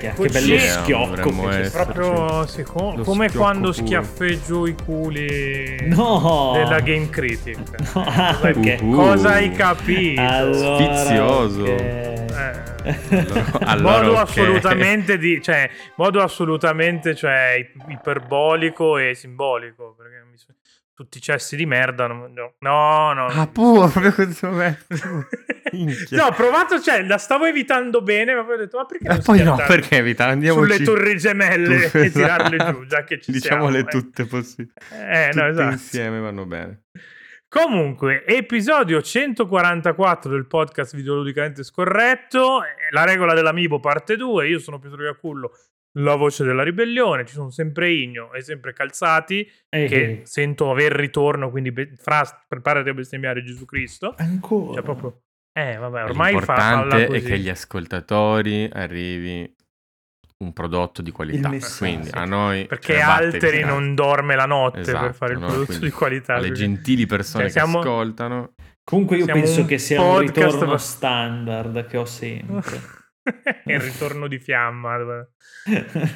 Che bello schiocco che c'è proprio come quando schiaffeggio i culi della Game Critic. Perché cosa hai capito? Allora, sfizioso. Allora, modo assolutamente di, cioè, modo assolutamente, cioè, iperbolico e simbolico, perché mi tutti i cessi di merda. No. Ah, puro, proprio questo. No, ho provato, cioè, la stavo evitando bene, ma poi ho detto, ma perché? E poi no, perché evitare? Andiamo sulle torri gemelle e tirarle giù, già che ci diciamole siamo. Tutte possibili. No, esatto. Insieme vanno bene. Comunque, episodio 144 del podcast videoludicamente scorretto, la regola dell'amiibo parte 2, io sono Pietro Iacullo, la voce della ribellione, ci sono sempre Igno e sempre Calzati, che sento aver ritorno, quindi preparati a bestemmiare Gesù Cristo. Ancora? Cioè, proprio... vabbè, ormai l'importante è che gli ascoltatori arrivi... un prodotto di qualità, quindi a noi, perché Alteri non dorme la notte, esatto, per fare il prodotto di qualità, le gentili persone, cioè, che ascoltano. Comunque io penso che sia un ritorno standard che ho sempre. Il ritorno di fiamma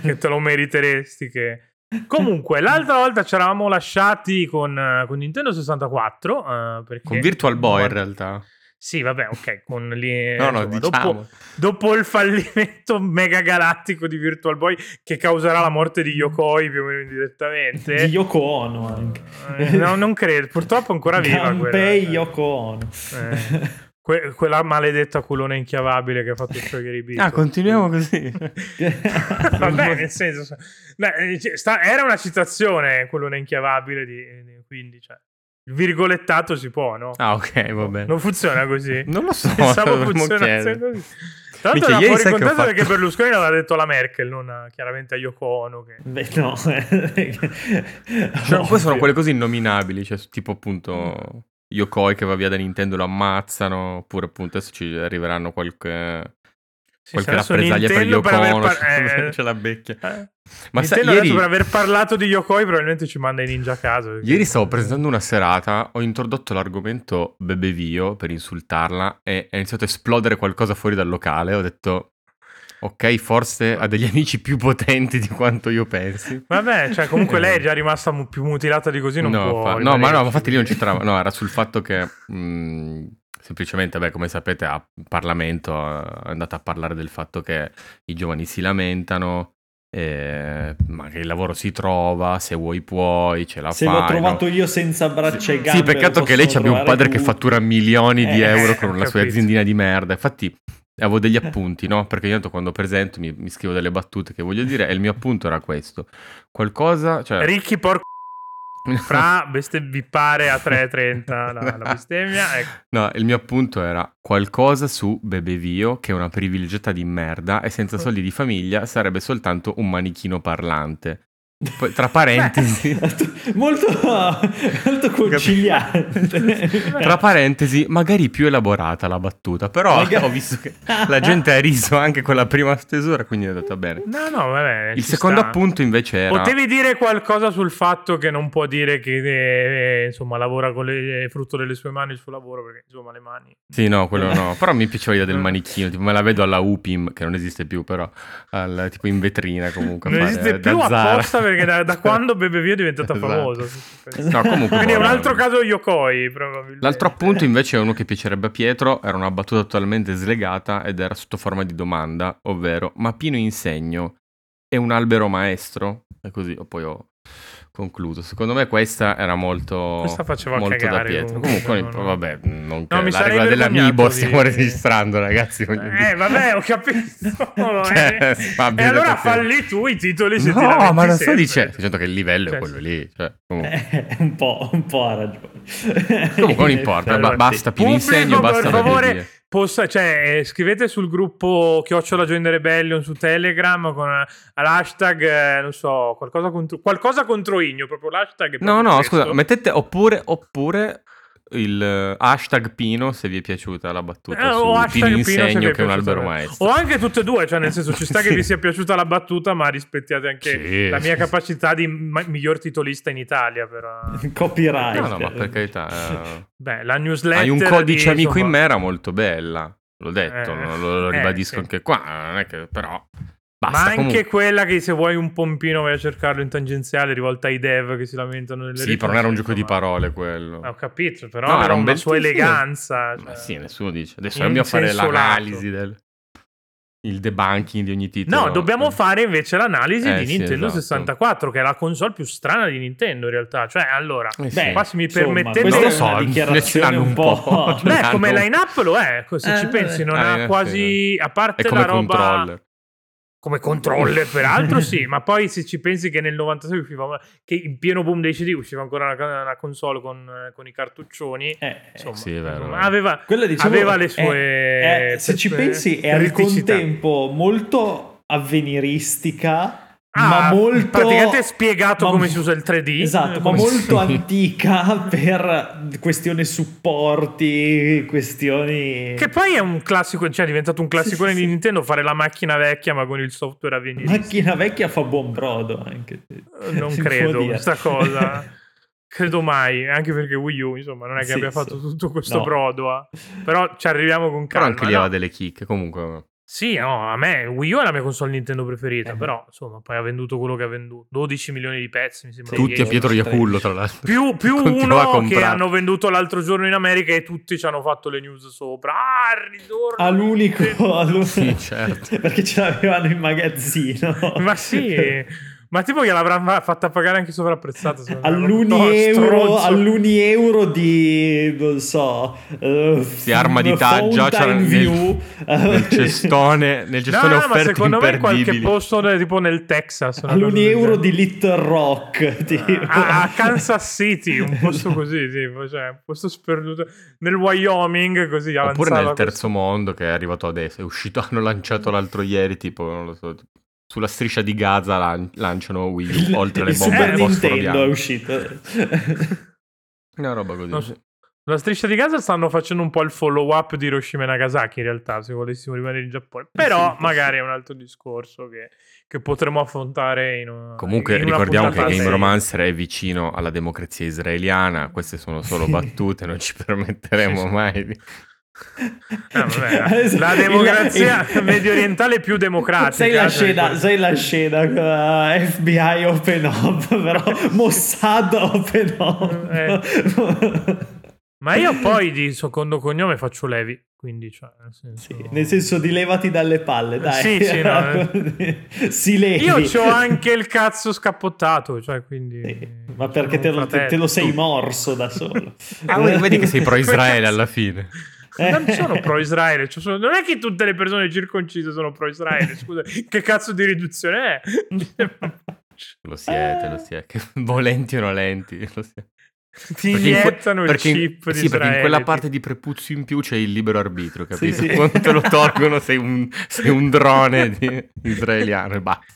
che te lo meriteresti che... Comunque l'altra volta ci eravamo lasciati con Nintendo 64 perché... con Virtual Boy in realtà. Sì, vabbè, ok, con lì, insomma, diciamo. dopo il fallimento megagalattico di Virtual Boy, che causerà la morte di Yokoi più o meno indirettamente. Di Yoko Ono anche. No, non credo, purtroppo ancora viva Gampei Yoko Ono. Quella maledetta culona inchiavabile che ha fatto sciogliere i beat. Ah, continuiamo così. Vabbè, nel senso... era una citazione, culona inchiavabile, quindi, cioè... Il virgolettato si può, no? Ah, ok, va bene. Non funziona così? Non lo so. Pensavo funzionasse così. Tra l'altro era fuori contatto perché Berlusconi l'aveva detto alla Merkel, non chiaramente a Yoko Ono. Che... Beh, no. Poi sono quelle cose innominabili, cioè tipo appunto Yokoi che va via da Nintendo, lo ammazzano, oppure appunto adesso ci arriveranno qualche rappresaglia per Yoko Ono, ce la becchia. Ma ieri, per aver parlato di Yokoi, probabilmente ci manda i ninja a caso. Perché... Ieri stavo presentando una serata, ho introdotto l'argomento Bebe Vio per insultarla e è iniziato a esplodere qualcosa fuori dal locale. Ho detto, ok, forse ha degli amici più potenti di quanto io pensi. Vabbè, cioè comunque lei è già rimasta più mutilata di così, ma infatti lì non c'entrava. No, era sul fatto che... semplicemente, beh, come sapete, a Parlamento è andata a parlare del fatto che i giovani si lamentano, ma che il lavoro si trova, se vuoi puoi, ce la fai. Se l'ho trovato io senza braccia e gambe. Sì, peccato che lei abbia un padre che fattura milioni di euro con la sua aziendina di merda. Infatti avevo degli appunti, no? Perché io quando presento mi scrivo delle battute che voglio dire e il mio appunto era questo. Qualcosa... Cioè... Ricchi porco... Fra pare a 3.30 la bestemmia, ecco. No, il mio appunto era qualcosa su Bebe Vio, che è una privilegiata di merda e senza soldi di famiglia sarebbe soltanto un manichino parlante. Poi, tra parentesi, molto conciliante. Tra parentesi, magari più elaborata la battuta, però ho visto che la gente ha riso anche con la prima stesura, quindi è andata bene. No, vabbè. Il secondo appunto invece era... Potevi dire qualcosa sul fatto che non può dire che insomma lavora con il frutto delle sue mani il suo lavoro, perché insomma le mani... Sì, no, quello no. Però mi piaceva l'idea del manichino, tipo me la vedo alla Upim, che non esiste più, però tipo in vetrina comunque. Non esiste più apposta perché da quando Bebe Vio è diventata famosa. No, comunque, quindi è un altro caso Yokoi probabilmente. L'altro appunto invece è uno che piacerebbe a Pietro, era una battuta totalmente slegata ed era sotto forma di domanda, ovvero ma Pino Insegno è un albero maestro? E così poi ho concluso. Secondo me questa era molto, questa faceva molto cagare, da Pietro. Comunque vabbè, non no, la regola dell'amiibo stiamo registrando, ragazzi. Vabbè, ho capito. E allora falli tu i titoli. Se no, ma non sto dicendo che il livello è quello lì. Cioè, un po' ha ragione. Comunque non importa, allora, basta Pino Insegno, basta. Per favore, scrivete sul gruppo @ Join the Rebellion su Telegram con l'hashtag non so, qualcosa contro Igno, proprio l'hashtag. Proprio scusa, mettete oppure il hashtag Pino se vi è piaciuta la battuta su Pino Insegno che è un albero maestro, o anche tutte e due, cioè nel senso ci sta che vi sia piaciuta la battuta, ma rispettiate anche la mia capacità di miglior titolista in Italia per copyright. No, ma per carità beh, la newsletter hai un codice amico insomma... in me era molto bella, l'ho detto, lo ribadisco anche qua, non è che però Basta, ma anche comunque quella che se vuoi un pompino vai a cercarlo in tangenziale, rivolta ai dev che si lamentano delle Sì, però non era un gioco di parole quello. Ho capito, però no, era una sua eleganza. Cioè... Ma sì, nessuno dice. Adesso dobbiamo fare l'analisi del... Il debunking di ogni titolo. No, dobbiamo fare invece l'analisi di Nintendo 64, che è la console più strana di Nintendo in realtà. Cioè, allora, qua se mi permettete... Non lo so, dichiarazione un po'... Beh, come line-up lo è, se ci pensi, non ha quasi... A parte la roba... Come controller peraltro sì, ma poi se ci pensi che nel 96 usciva, che in pieno boom dei CD usciva ancora una console con i cartuccioni, insomma, sì, aveva le sue se ci pensi è al contempo molto avveniristica, ma molto praticamente è spiegato come si usa il 3D, esatto, ma molto antica per questioni supporti, questioni che poi è un classico, cioè è diventato un classicone di Nintendo fare la macchina vecchia ma con il software avveniristico. Macchina vecchia fa buon brodo anche non credo questa cosa credo mai, anche perché Wii U insomma non è che abbia fatto tutto questo brodo, però ci arriviamo con calma, però anche lì aveva delle chicche comunque. Sì, no, a me Wii U è la mia console Nintendo preferita, però insomma poi ha venduto quello che ha venduto, 12 milioni di pezzi mi sembra. Tutti a Pietro Iacullo tra l'altro. Più uno che hanno venduto l'altro giorno in America e tutti ci hanno fatto le news sopra. Ritorno all'unico. Sì, certo. Perché ce l'avevano in magazzino. Ma sì. Ma tipo che l'avranno fatta pagare anche sovrapprezzata all'1 euro di non so di arma di taglia, cioè nel cestone offerte imperdibili. Secondo me in qualche posto tipo nel Texas all'1 euro di Little Rock tipo. A Kansas City, un posto così tipo, cioè un posto sperduto nel Wyoming così, oppure nel terzo mondo che è arrivato adesso, è uscito, hanno lanciato l'altro ieri tipo non lo so, sulla striscia di Gaza lanciano Wii U oltre le bombe al fosforo bianco. È uscito una roba così. La striscia di Gaza stanno facendo un po' il follow up di Hiroshima e Nagasaki in realtà, se volessimo rimanere in Giappone, però magari è un altro discorso che potremmo affrontare comunque in ricordiamo che Game Romancer è vicino alla democrazia israeliana, queste sono solo battute, non ci permetteremo mai di... Vabbè, la democrazia medio orientale più democratica. Sei la scena FBI open up, però Mossad open up. Ma io poi di secondo cognome faccio Levi, quindi cioè, nel senso di levati dalle palle, dai. Sì, no. Si levi. Io c'ho anche il cazzo scappottato, cioè quindi ma perché te lo sei morso da solo. Vedi che sei pro Israele alla fine. Non sono pro Israele, non è che tutte le persone circoncise sono pro Israele, scusa, che cazzo di riduzione è? Lo siete, volenti o nolenti, lo siete. Ti iniettano il chip di Israele. Perché in quella parte di prepuzio in più c'è il libero arbitrio, capisci? Sì. Quando te lo tolgono sei un drone israeliano e basta.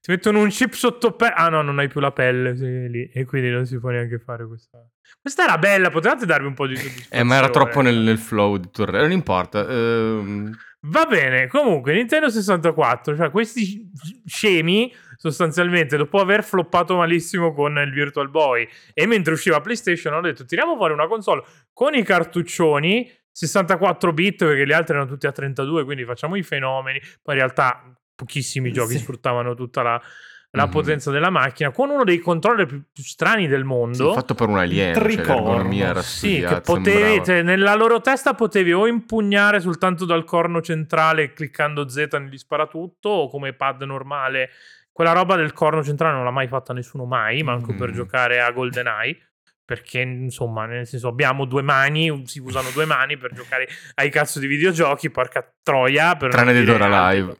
Ti mettono un chip sotto pelle. Ah no, non hai più la pelle lì, e quindi non si può neanche fare questa. Questa era bella, potevate darmi un po' di soddisfazione. Ma era troppo nel flow di Torre, non importa. Va bene, comunque Nintendo 64, cioè questi scemi sostanzialmente dopo aver floppato malissimo con il Virtual Boy e mentre usciva PlayStation hanno detto tiriamo fuori una console con i cartuccioni 64 bit perché gli altri erano tutti a 32, quindi facciamo i fenomeni. Poi in realtà pochissimi giochi sfruttavano tutta la potenza della macchina, con uno dei controller più strani del mondo, fatto per un alieno, cioè l'ergonomia era studiata, che potevi, nella loro testa potevi o impugnare soltanto dal corno centrale cliccando Z negli sparatutto, o come pad normale. Quella roba del corno centrale non l'ha mai fatta nessuno mai, manco per giocare a GoldenEye, perché insomma nel senso abbiamo due mani, si usano due mani per giocare ai cazzo di videogiochi, porca troia, tranne di Dora Live.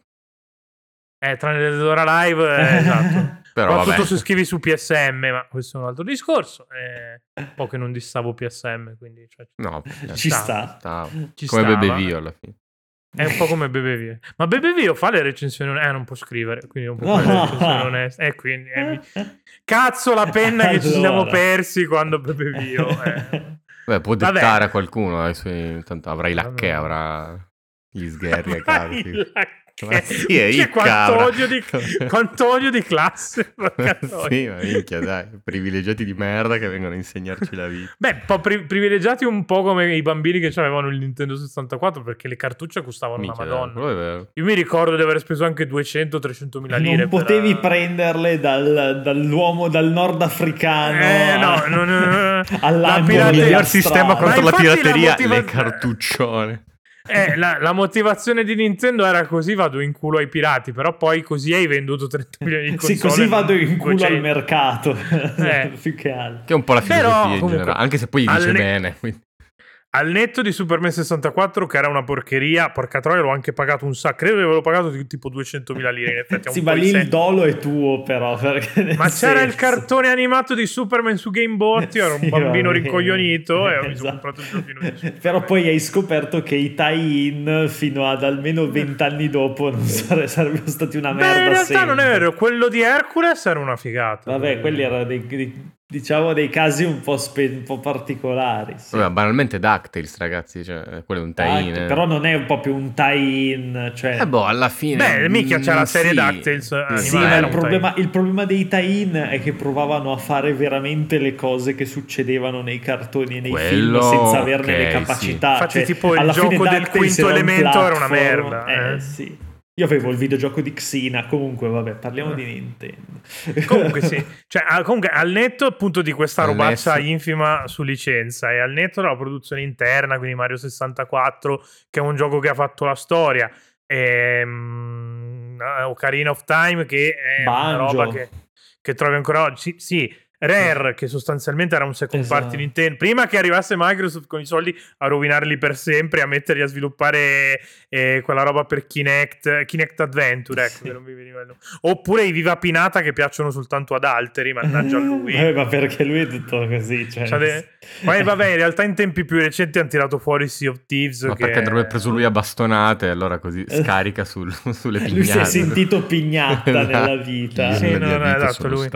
Tranne l'ora live, esatto. Però soprattutto se scrivi su PSM, ma questo è un altro discorso. Un po' che non dissavo PSM, quindi cioè, no, ci stava. Bebe Vio alla fine. È un po' come Bebe Vio. Ma Bebe Vio fa le recensioni, non può scrivere, quindi non può fare le recensioni oneste. Quindi cazzo la penna che ci siamo persi quando Bebe Vio. Beh, può dettare a qualcuno, tanto avrai la che avrà. Gli sgherri a Garfield. Ma sì, è cioè, quanto odio di classe. Sì, ma minchia, dai, privilegiati di merda che vengono a insegnarci la vita. Beh, privilegiati un po' come i bambini che avevano il Nintendo 64, perché le cartucce costavano minchia, una madonna. Io mi ricordo di aver speso anche 200-300 mila lire. Non potevi prenderle dall'uomo, dal nord africano. No. Il miglior sistema contro la pirateria, le cartuccione. La motivazione di Nintendo era così vado in culo ai pirati, però poi così hai venduto 30 milioni di console. Sì, così vado in culo al mercato. Più che altro. Che è un po' la filosofia però, in comunque, generale, anche se poi dice bene. Quindi. Al netto di Superman 64, che era una porcheria, porca troia, l'ho anche pagato un sacco. Credo che avevo pagato tipo 200.000 lire. In effetti, sì, ma lì il dono è tuo, però. Ma c'era il cartone animato di Superman su Game Boy. Io ero un bambino rincoglionito e mi sono comprato il giochino di Superman. Però poi hai scoperto che i tie-in fino ad almeno 20 anni dopo non sarebbero stati una merda. Beh, in realtà sempre. Non è vero. Quello di Hercules era una figata. Vabbè, quelli erano dei casi un po' particolari, sì. Vabbè, banalmente DuckTales, ragazzi, cioè, quello è un tie-in, però non è un po' più un tie-in, cioè boh, alla fine beh, mica c'è la serie, sì. DuckTales sì, ma il problema dei tie-in è che provavano a fare veramente le cose che succedevano nei cartoni e nei film senza averne le capacità, sì. Infatti, cioè, tipo il gioco del quinto elemento era una merda, sì. Io avevo il videogioco di Xena, comunque vabbè, parliamo di Nintendo. Comunque sì, cioè comunque al netto appunto di questa robaccia infima su licenza e al netto della produzione interna, quindi Mario 64, che è un gioco che ha fatto la storia, Ocarina of Time, che è una roba che trovi ancora oggi, sì. Rare, che sostanzialmente era un second party Nintendo, prima che arrivasse Microsoft con i soldi a rovinarli per sempre, a metterli a sviluppare quella roba per Kinect Adventure, ecco, sì. Non mi veniva il nome. Oppure i Viva Pinata che piacciono soltanto ad alteri, mannaggia lui. Ma perché lui è tutto così, cioè poi vabbè, in realtà in tempi più recenti hanno tirato fuori Sea of Thieves, ma perché avrebbe preso lui a bastonate, allora così scarica sulle pignate. Lui si è sentito pignatta nella vita. Sì, non è esatto lui.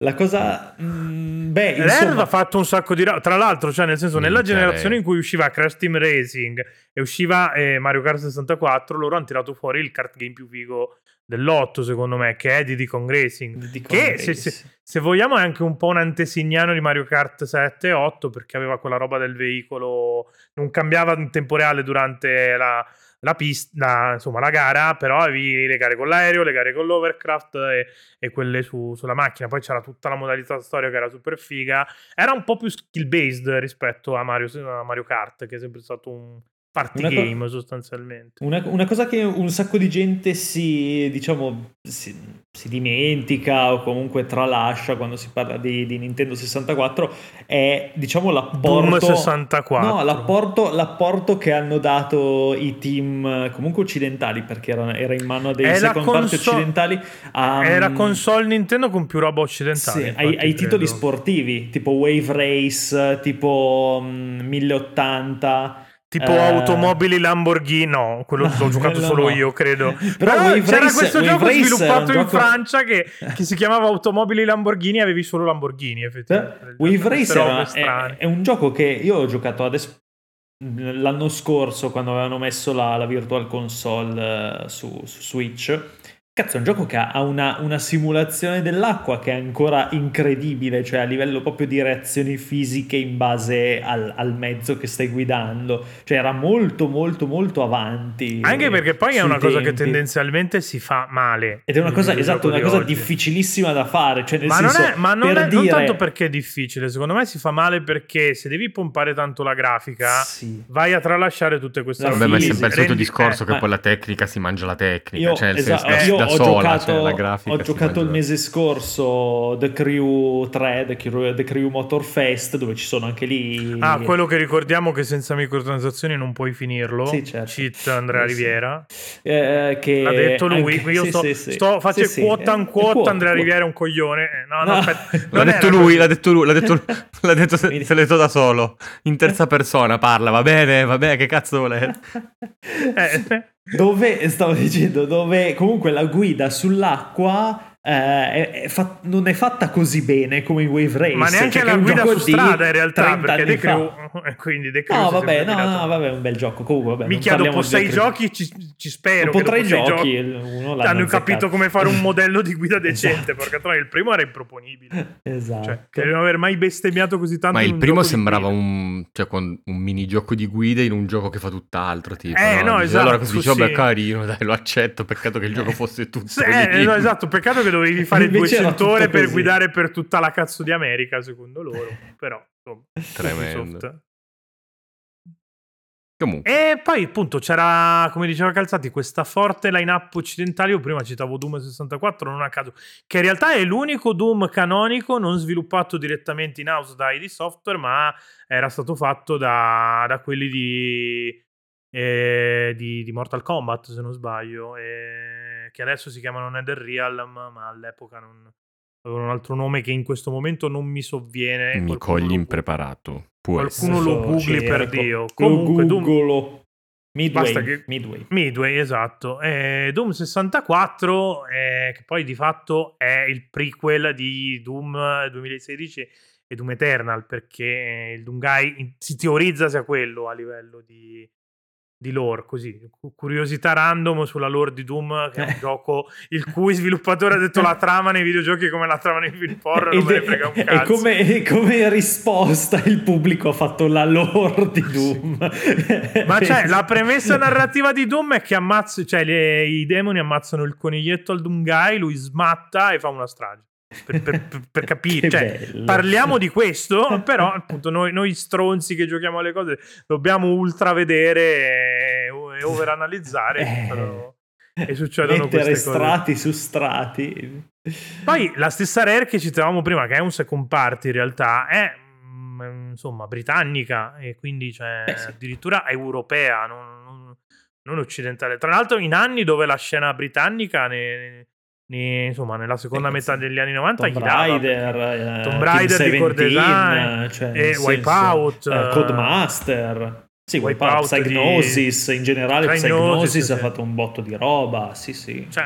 La cosa Rare ha fatto un sacco di tra l'altro, cioè nel senso, nella generazione in cui usciva Crash Team Racing e usciva Mario Kart 64, loro hanno tirato fuori il kart game più figo dell'otto, secondo me, che è Diddy Kong Racing, che se vogliamo è anche un po' un antesignano di Mario Kart 7 e 8, perché aveva quella roba del veicolo, non cambiava in tempo reale durante la pista, insomma la gara, però avevi le gare con l'aereo, le gare con l'overcraft e quelle sulla macchina. Poi c'era tutta la modalità storia che era super figa, era un po' più skill based rispetto a Mario Kart, che è sempre stato un party game sostanzialmente. Una cosa che un sacco di gente si dimentica o comunque tralascia quando si parla di Nintendo 64 è, diciamo, l'apporto che hanno dato i team comunque occidentali, perché era in mano a dei second party occidentali. È la console Nintendo con più roba occidentale, sì, ai titoli sportivi tipo Wave Race, tipo 1080, tipo Automobili Lamborghini, no, quello l'ho giocato solo io, credo. Però c'era questo gioco sviluppato in Francia che si chiamava Automobili Lamborghini e avevi solo Lamborghini, effettivamente. Wave Race è un gioco che io ho giocato adesso l'anno scorso quando avevano messo la Virtual Console su Switch. Cazzo, è un gioco che ha una simulazione dell'acqua che è ancora incredibile, cioè a livello proprio di reazioni fisiche in base al mezzo che stai guidando, cioè era molto molto molto avanti, anche perché poi è una cosa che tendenzialmente si fa male ed è una cosa difficilissima da fare, cioè nel senso, non tanto perché è difficile, secondo me si fa male perché se devi pompare tanto la grafica vai a tralasciare tutte queste cose. Ma è sempre il solito discorso che poi la tecnica si mangia la tecnica, cioè nel senso, ho giocato il mese scorso The Crew 3, The Crew Motor Fest, dove ci sono anche lì quello che ricordiamo che senza microtransazioni non puoi finirlo, sì, certo. Cheat Andrea Riviera, che l'ha detto lui, anche, io sto facendo quota un quota. Andrea Riviera è un coglione, no. L'ha detto lui se l'è detto da solo in terza persona, parla, va bene che cazzo volete. Dove comunque la guida sull'acqua non è fatta così bene come in Wave Race, ma neanche la guida su strada in realtà, perché Decrew vabbè, un bel gioco comunque. Vabbè, mica dopo sei giochi ci spero dopo tre giochi uno hanno capito come fare un modello di guida decente. Esatto. Perché il primo era improponibile. Esatto, cioè, che non aver mai bestemmiato così tanto. Ma il primo sembrava un minigioco di guida in un gioco che fa tutt'altro, tipo no, esatto. Allora così dicevo, beh, carino, dai, lo accetto. Peccato che il gioco fosse tutto no, esatto, peccato che dovevi fare 200 ore per guidare per tutta la cazzo di America, secondo loro. Però insomma, tremendo. Comunque. E poi appunto c'era, come diceva Calzati, questa forte line-up occidentale. Io prima citavo Doom 64, non a caso, che in realtà è l'unico Doom canonico non sviluppato direttamente in house da ID Software, ma era stato fatto da quelli di Mortal Kombat, se non sbaglio, che adesso si chiamano Netherrealm, ma all'epoca non avevano un altro nome che in questo momento non mi sovviene. Mi cogli impreparato. Qualcuno lo googli per Dio. Comunque Doom... Midway, esatto. Doom 64, che poi di fatto è il prequel di Doom 2016 e Doom Eternal, perché il Doomguy si teorizza sia quello a livello di lore. Così, curiosità random sulla lore di Doom, che è un gioco il cui sviluppatore ha detto la trama nei videogiochi come la trama nei film porno, non me ne frega un cazzo. E come risposta il pubblico ha fatto la lore di Doom. Sì. Ma cioè, la premessa narrativa di Doom è che i demoni ammazzano il coniglietto al Doom Guy, lui smatta e fa una strage. Per capire, cioè, parliamo di questo, però appunto noi stronzi che giochiamo alle cose dobbiamo ultra vedere e overanalizzare e succedono mettere queste cose, strati su strati. Poi la stessa Rare che citavamo prima, che è un second party in realtà, è insomma britannica e quindi addirittura europea, non occidentale, tra l'altro in anni dove la scena britannica insomma nella seconda metà degli anni 90 Tomb Raider di Core Design, e Wipeout, Codemaster, Wipeout, Psygnosis in generale. Psygnosis ha fatto un botto di roba,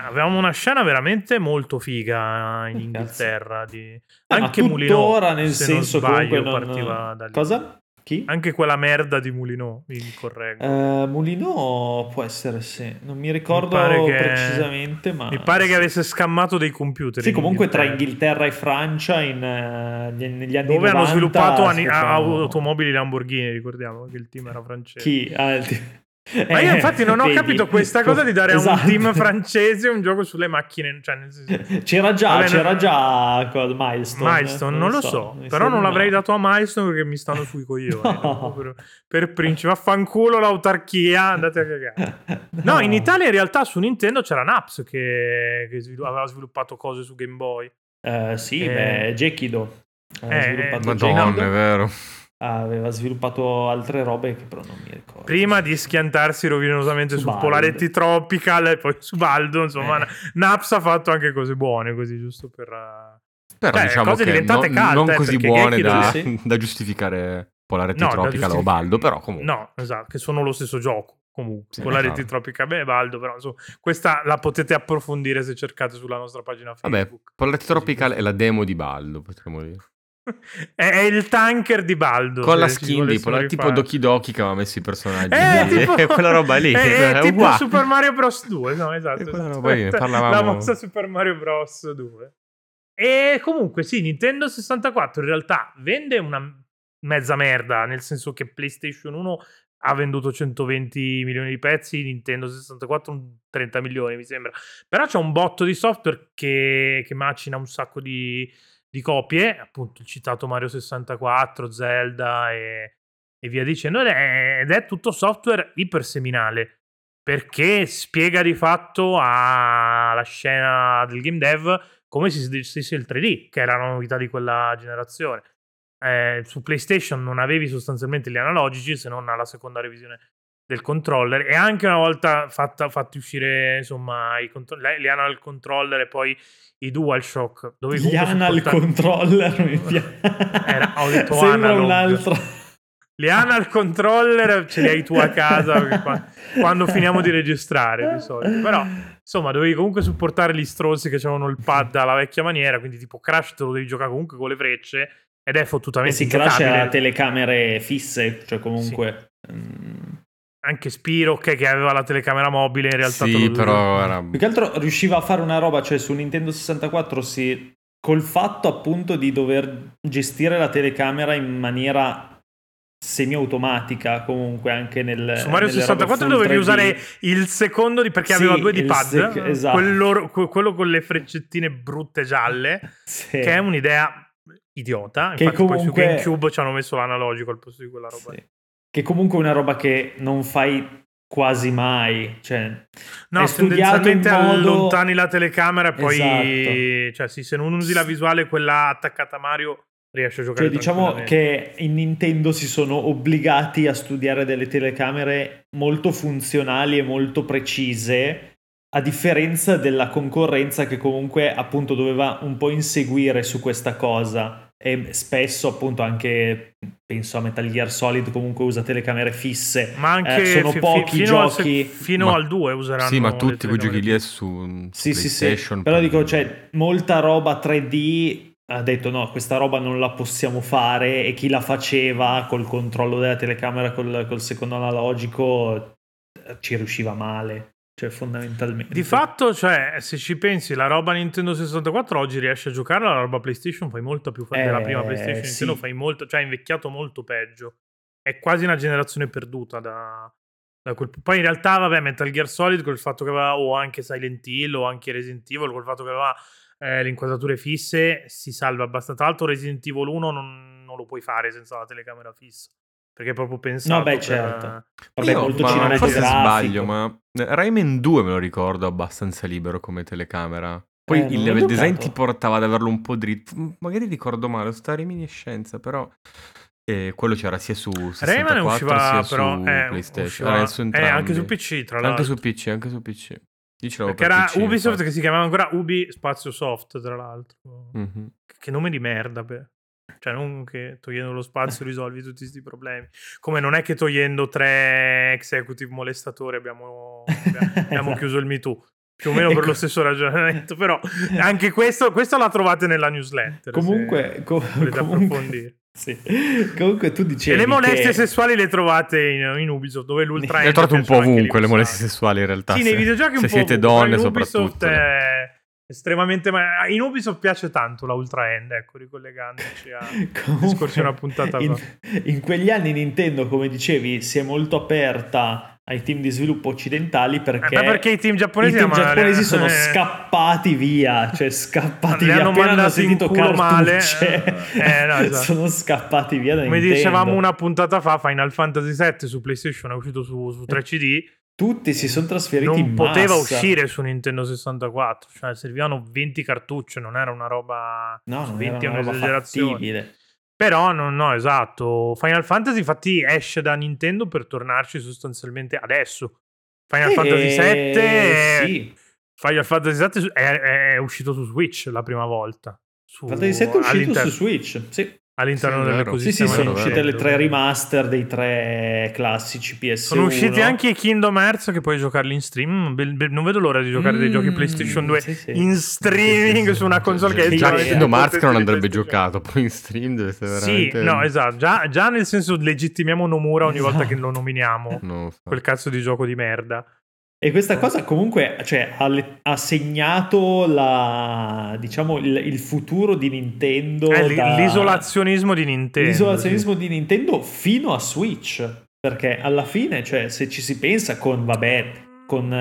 avevamo una scena veramente molto figa in Inghilterra anche tuttora, nel senso comunque partiva da lì. Cosa? Chi? Anche quella merda di Moulinot, incorretto. Moulinot può essere, sì. Non mi ricordo precisamente, ma... Mi pare che avesse scammato dei computer. Sì, comunque tra Inghilterra e Francia negli anni 90... Dove hanno sviluppato Automobili Lamborghini, ricordiamo che il team era francese. Chi? Ma io infatti non ho capito questa cosa di dare a un team francese un gioco sulle macchine, c'era già Milestone, non lo so però non l'avrei dato a Milestone perché mi stanno sui coglioni, no. per principe, vaffanculo l'autarchia, andate a cagare. No, in Italia in realtà su Nintendo c'era Naps che aveva sviluppato cose su Game Boy, Gekido Madonna, è vero, aveva sviluppato altre robe che però non mi ricordo, prima di schiantarsi rovinosamente su Polaretti Tropical e poi su Baldo, insomma. Naps ha fatto anche cose buone, così, giusto per diciamo cose che diventate calde, non così buone da giustificare Polaretti Tropical o Baldo, però comunque no, esatto, che sono lo stesso gioco comunque, Polaretti Tropical e Baldo, però insomma, questa la potete approfondire se cercate sulla nostra pagina Facebook. Vabbè, Polaretti Tropical è la demo di Baldo, potremmo dire. È il tanker di Baldo con la skin tipo Doki Doki che aveva messo i personaggi, tipo, quella roba lì è tipo uguale. Super Mario Bros 2, no, esatto. La mossa Super Mario Bros 2. E comunque sì, Nintendo 64 in realtà vende una mezza merda, nel senso che PlayStation 1 ha venduto 120 milioni di pezzi, Nintendo 64 30 milioni mi sembra, però c'è un botto di software che macina un sacco di copie, appunto il citato Mario 64, Zelda e via dicendo, ed è tutto software iperseminale, perché spiega di fatto alla scena del game dev come si gestisse il 3D, che era la novità di quella generazione. Su PlayStation non avevi sostanzialmente gli analogici, se non alla seconda revisione del controller, e anche una volta fatti uscire insomma gli analog controller e poi i DualShock, dove gli analog controller mi piace. Era, ho detto analog, Le anal controller ce li hai tu a casa quando finiamo di registrare di solito. Però insomma dovevi comunque supportare gli stronzi che avevano il pad alla vecchia maniera, quindi tipo Crash te lo devi giocare comunque con le frecce ed è fottutamente Crash ha telecamere fisse, cioè comunque sì. Anche Spiro che aveva la telecamera mobile in realtà sì, però era... più che altro riusciva a fare una roba, cioè su Nintendo 64 si col fatto appunto di dover gestire la telecamera in maniera semiautomatica comunque anche nel su Mario 64 dovevi 3D. Usare il secondo di perché sì, aveva due di pad esatto. quello con le freccettine brutte gialle sì. Che è un'idea idiota che infatti comunque... poi su GameCube ci hanno messo l'analogico al posto di quella roba sì. Che comunque è una roba che non fai quasi mai, cioè no, tendenzialmente modo... allontani la telecamera e poi esatto. Cioè sì, se non usi la visuale quella attaccata a Mario riesci a giocare, cioè diciamo che in Nintendo si sono obbligati a studiare delle telecamere molto funzionali e molto precise, a differenza della concorrenza che comunque appunto doveva un po' inseguire su questa cosa. E spesso appunto anche penso a Metal Gear Solid comunque usa telecamere fisse, ma anche sono pochi giochi fino al 2 useranno sì, ma tutti quei giochi lì è su sì, PlayStation sì. Però dico, cioè molta roba 3D ha detto no, questa roba non la possiamo fare, e chi la faceva col controllo della telecamera col secondo analogico ci riusciva male, cioè fondamentalmente di fatto, cioè se ci pensi la roba Nintendo 64 oggi riesci a giocarla, la roba PlayStation fai molto più della prima PlayStation sì. Nintendo fai molto, cioè è invecchiato molto peggio, è quasi una generazione perduta da quel... poi in realtà vabbè Metal Gear Solid col fatto che aveva o anche Silent Hill o anche Resident Evil col fatto che aveva le inquadrature fisse si salva abbastanza alto. Resident Evil 1 non lo puoi fare senza la telecamera fissa perché proprio pensato no beh per... certo vabbè, io, molto ma forse sbaglio, ma Rayman 2 me lo ricordo abbastanza libero come telecamera, poi il design ti portava ad averlo un po' dritto, magari ricordo male sta reminiscenza, però quello c'era sia su 64 Rayman usciva, sia però, su PlayStation usciva, su anche su PC tra l'altro, anche su PC perché era PC, Ubisoft infatti. Che si chiamava ancora Ubi Spazio Soft tra l'altro mm-hmm. Che nome di merda per... Cioè non che togliendo lo spazio risolvi tutti questi problemi, come non è che togliendo 3 executive molestatori abbiamo esatto. Chiuso il Me Too più o meno per lo stesso ragionamento, però anche questo la trovate nella newsletter comunque, volete approfondire sì. Comunque tu dicevi e le molestie sessuali le trovate in Ubisoft dove l'ultra le trovate un po' ovunque le molestie sessuali in realtà sì, nei videogiochi se siete donne soprattutto estremamente, ma in Ubisoft piace tanto la Ultra End, ecco, ricollegandoci a discorsi una puntata in quegli anni Nintendo, come dicevi, si è molto aperta ai team di sviluppo occidentali perché i team giapponesi sono scappati via, cioè scappati via appena hanno sentito cartucce esatto. Sono scappati via da come Nintendo. Dicevamo una puntata fa, Final Fantasy VII su PlayStation è uscito su 3 CD. Tutti si sono trasferiti in massa. Non poteva uscire su Nintendo 64, cioè servivano 20 cartucce, non era una roba... No, non 20 era una roba fattibile. Però, no, esatto. Final Fantasy infatti esce da Nintendo per tornarci sostanzialmente adesso. Final Fantasy VII è uscito su Switch la prima volta. Fantasy VII è uscito su Switch, sì. All'interno dell'ecosistema. Sì, sono uscite le 3 remaster dei 3 classici PS1. Sono usciti anche Kingdom Hearts, che puoi giocarli in stream. Non vedo l'ora di giocare dei giochi PlayStation 2 in streaming su una console che è già Kingdom Hearts che non andrebbe giocato, poi in stream deve essere veramente... Sì, no, esatto. Già nel senso legittimiamo Nomura ogni volta che lo nominiamo. Quel cazzo di gioco di merda. E questa cosa comunque, cioè, ha segnato il futuro di Nintendo. L'isolazionismo di Nintendo fino a Switch. Perché alla fine, cioè, se ci si pensa con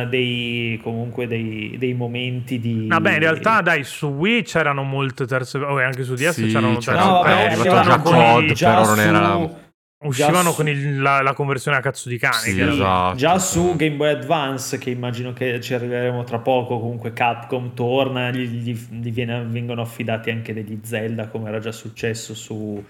dei momenti di... Vabbè, in realtà, dai, su Wii c'erano molte terze... anche su DS c'erano terze... Uscivano con la conversione a cazzo di cane sì, esatto. Già su Game Boy Advance, che immagino che ci arriveremo tra poco, comunque Capcom torna, vengono affidati anche degli Zelda, come era già successo su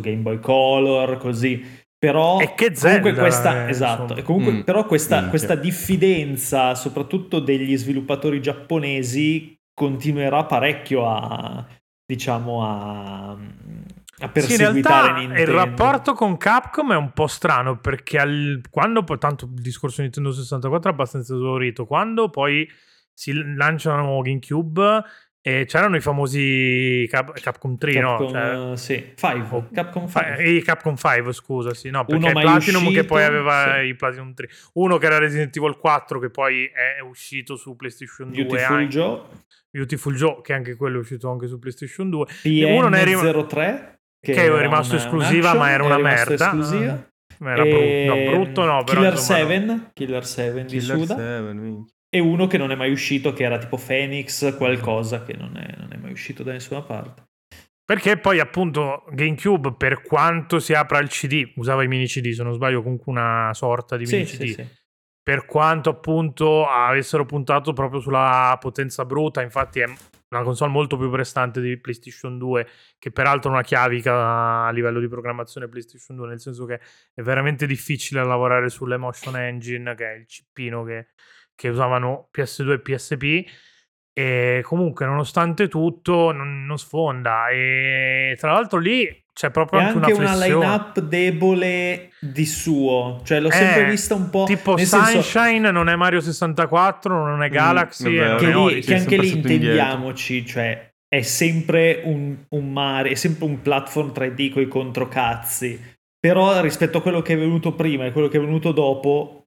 Game Boy Color, così. Però e che Zelda, comunque questa esatto, e comunque però questa diffidenza soprattutto degli sviluppatori giapponesi continuerà parecchio a a perseguitare in realtà il rapporto con Capcom è un po' strano, perché quando poi, tanto il discorso Nintendo 64 è abbastanza esaurito, quando poi si lanciano GameCube e c'erano i famosi Capcom 3, Capcom, no? Cioè, sì, 5, o, Capcom 5. E Capcom 5, scusa, sì, no, perché Platinum uscito, che poi aveva sì, i Platinum 3. Uno che era Resident Evil 4, che poi è uscito su PlayStation 2. Beautiful Joe, che anche quello è uscito anche su PlayStation 2. PN03, che è rimasto esclusiva, ma era una merda. Era brutto, no, però Killer 7 di Suda. E uno che non è mai uscito, che era tipo Phoenix qualcosa, che non è mai uscito da nessuna parte. Perché poi appunto GameCube, per quanto si apra il CD, usava i mini CD se non sbaglio, comunque una sorta di mini CD. Sì. Per quanto appunto avessero puntato proprio sulla potenza bruta, infatti è una console molto più prestante di PlayStation 2, che peraltro è una chiavica a livello di programmazione PlayStation 2, nel senso che è veramente difficile lavorare sull'Emotion Engine, che è il cippino che usavano PS2 e PSP, e comunque nonostante tutto non sfonda. E tra l'altro lì c'è proprio anche una line-up debole di suo, cioè l'ho sempre vista un po' tipo Sunshine, senso, non è Mario 64, non è Galaxy, che anche lì intendiamoci, cioè è sempre un Mario, è sempre un platform 3D coi controcazzi, però rispetto a quello che è venuto prima e quello che è venuto dopo,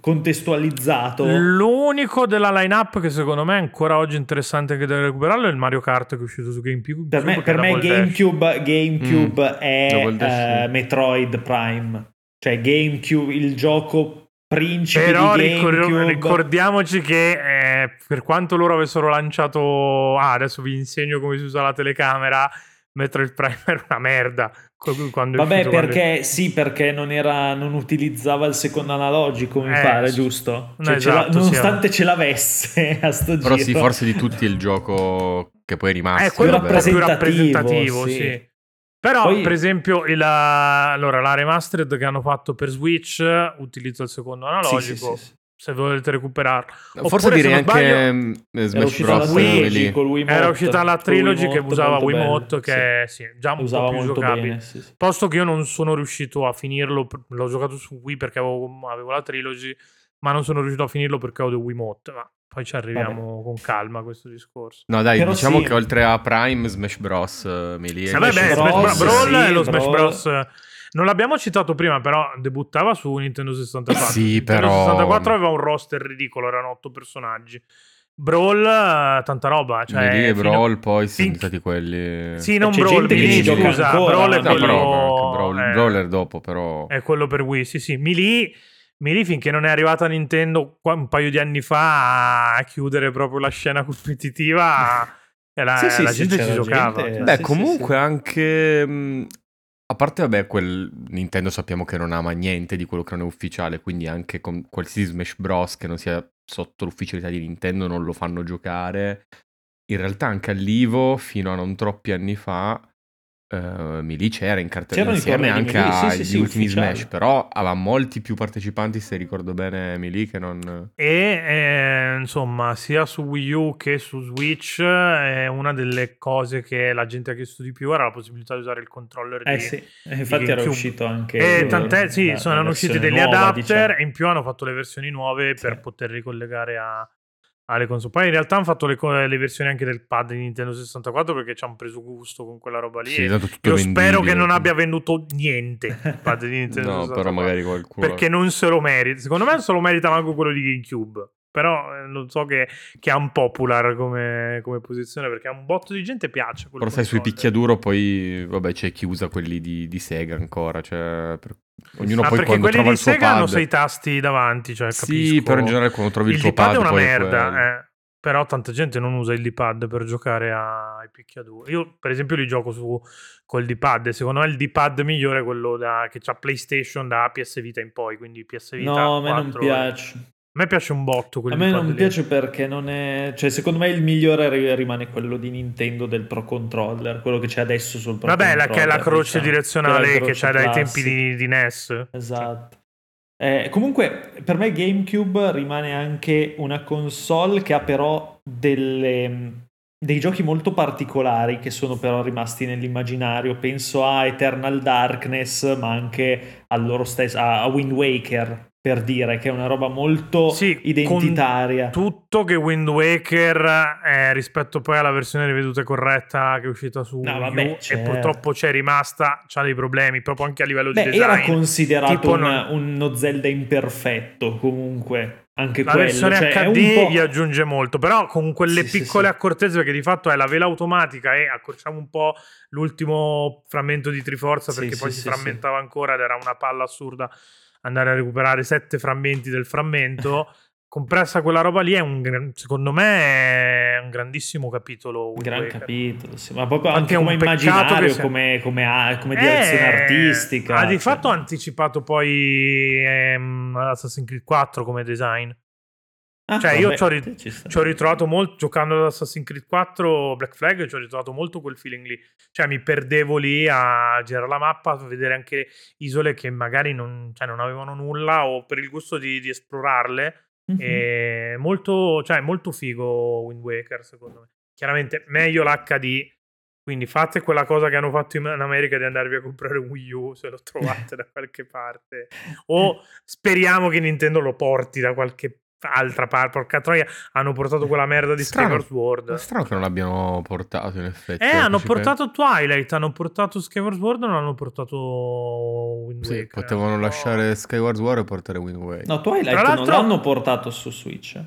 contestualizzato. L'unico della lineup che secondo me è ancora oggi interessante che deve recuperarlo è il Mario Kart, che è uscito su GameCube. Per me GameCube è Metroid Prime, cioè GameCube il gioco principe. Però di GameCube, ricordiamoci che per quanto loro avessero lanciato adesso vi insegno come si usa la telecamera, Metroid Prime era una merda. Vabbè, perché sì, perché non utilizzava il secondo analogico, mi pare, sì, giusto? Cioè, esatto, nonostante ce l'avesse a sto giro. Però sì, forse di tutti è il gioco che poi è rimasto quello più rappresentativo, sì. Sì. Però poi, per esempio la remastered che hanno fatto per Switch utilizza il secondo analogico. Sì. Se volete recuperarlo, forse direi anche Smash Bros. Era uscita la Trilogy che usava Wiimote, che sì, già un po' più giocabile. Sì. Posto che io non sono riuscito a finirlo, l'ho giocato su Wii perché avevo la Trilogy, ma non sono riuscito a finirlo perché avevo Wiimote. Ma poi ci arriviamo con calma a questo discorso. No dai, però diciamo che oltre a Prime, Smash Bros. Melee, Brawl e lo Smash Bros. Non l'abbiamo citato prima, però debuttava su Nintendo 64. Sì, però Nintendo 64 aveva un roster ridicolo, erano 8 personaggi. Brawl, tanta roba, cioè Melee e Brawl poi sono stati quelli. Sì, non Brawl, Melee, scusa, Brawl è quello. Brawler dopo, però è quello per Wii, sì, Melee finché non è arrivata Nintendo un paio di anni fa a chiudere proprio la scena competitiva la gente ci giocava. Beh, comunque anche a parte, vabbè, quel Nintendo sappiamo che non ama niente di quello che non è ufficiale, quindi anche con qualsiasi Smash Bros. Che non sia sotto l'ufficialità di Nintendo non lo fanno giocare. In realtà anche all'Ivo, fino a non troppi anni fa, Melee c'era in cartellino insieme anche agli ultimi ufficiali. Smash, però aveva molti più partecipanti, se ricordo bene, Melee che non... insomma, sia su Wii U che su Switch una delle cose che la gente ha chiesto di più era la possibilità di usare il controller infatti era uscito anche sono usciti degli adapter, diciamo. E in più hanno fatto le versioni nuove per poter ricollegare alle console. Poi in realtà hanno fatto le versioni anche del pad di Nintendo 64 perché ci hanno preso gusto con quella roba lì. Io spero che non abbia venduto niente il pad di Nintendo 64, però magari qualcuno, perché non se lo merita. Secondo me non se lo merita manco quello di GameCube, però non so che è un popular come posizione, perché a un botto di gente piace. Però sai, sui picchiaduro poi vabbè c'è chi usa quelli di Sega ancora, cioè ognuno poi quando trova il suo pad. Perché quelli di Sega hanno 6 tasti davanti, cioè capisco. Sì, però in generale quando trovi il tuo pad è una merda, però tanta gente non usa il D-pad per giocare ai picchiaduro. Io per esempio li gioco col D-pad, e secondo me il D-pad migliore è quello che c'ha PlayStation da PS Vita in poi, quindi PS Vita 4. No, a me non piace. A me piace un botto quello. A me non piace perché non è, cioè secondo me il migliore rimane quello di Nintendo del Pro Controller, quello che c'è adesso sul Pro Controller. Vabbè, che è la croce direzionale che c'è dai tempi di NES. Esatto. Comunque per me GameCube rimane anche una console che ha però delle dei giochi molto particolari che sono però rimasti nell'immaginario. Penso a Eternal Darkness, ma anche al loro stesso, a Wind Waker, per dire, che è una roba molto identitaria. Tutto che Wind Waker è, rispetto poi alla versione riveduta e corretta che è uscita su Wii U, e purtroppo c'è rimasta, c'ha dei problemi proprio anche a livello di design. Era considerato tipo uno Zelda imperfetto, comunque anche la versione HD gli aggiunge molto, però con quelle piccole accortezze, perché di fatto è la vela automatica e accorciamo un po' l'ultimo frammento di Triforza, perché poi si frammentava ancora ed era una palla assurda andare a recuperare 7 frammenti del frammento. Compressa quella roba lì, è secondo me è un grandissimo capitolo. Capitolo, sì, ma proprio anche come immaginario, come direzione artistica. Ha di fatto anticipato poi Assassin's Creed 4 come design. Io ci ho ritrovato molto giocando ad Assassin's Creed 4 Black Flag, ci ho ritrovato molto quel feeling lì, mi perdevo lì a girare la mappa, a vedere anche isole che magari non avevano nulla, o per il gusto di esplorarle. E molto figo Wind Waker, secondo me. Chiaramente meglio l'HD, quindi fate quella cosa che hanno fatto in America di andarvi a comprare un Wii U se lo trovate da qualche parte, o speriamo che Nintendo lo porti da qualche altra parte. Porca troia, hanno portato quella merda di Skyward Sword. È strano che non l'abbiano portato, in effetti. Hanno portato Twilight, hanno portato Skyward Sword, non hanno portato Wind Waker. Potevano lasciare Skyward Sword e portare Wind Waker. No, Twilight non l'hanno portato su Switch.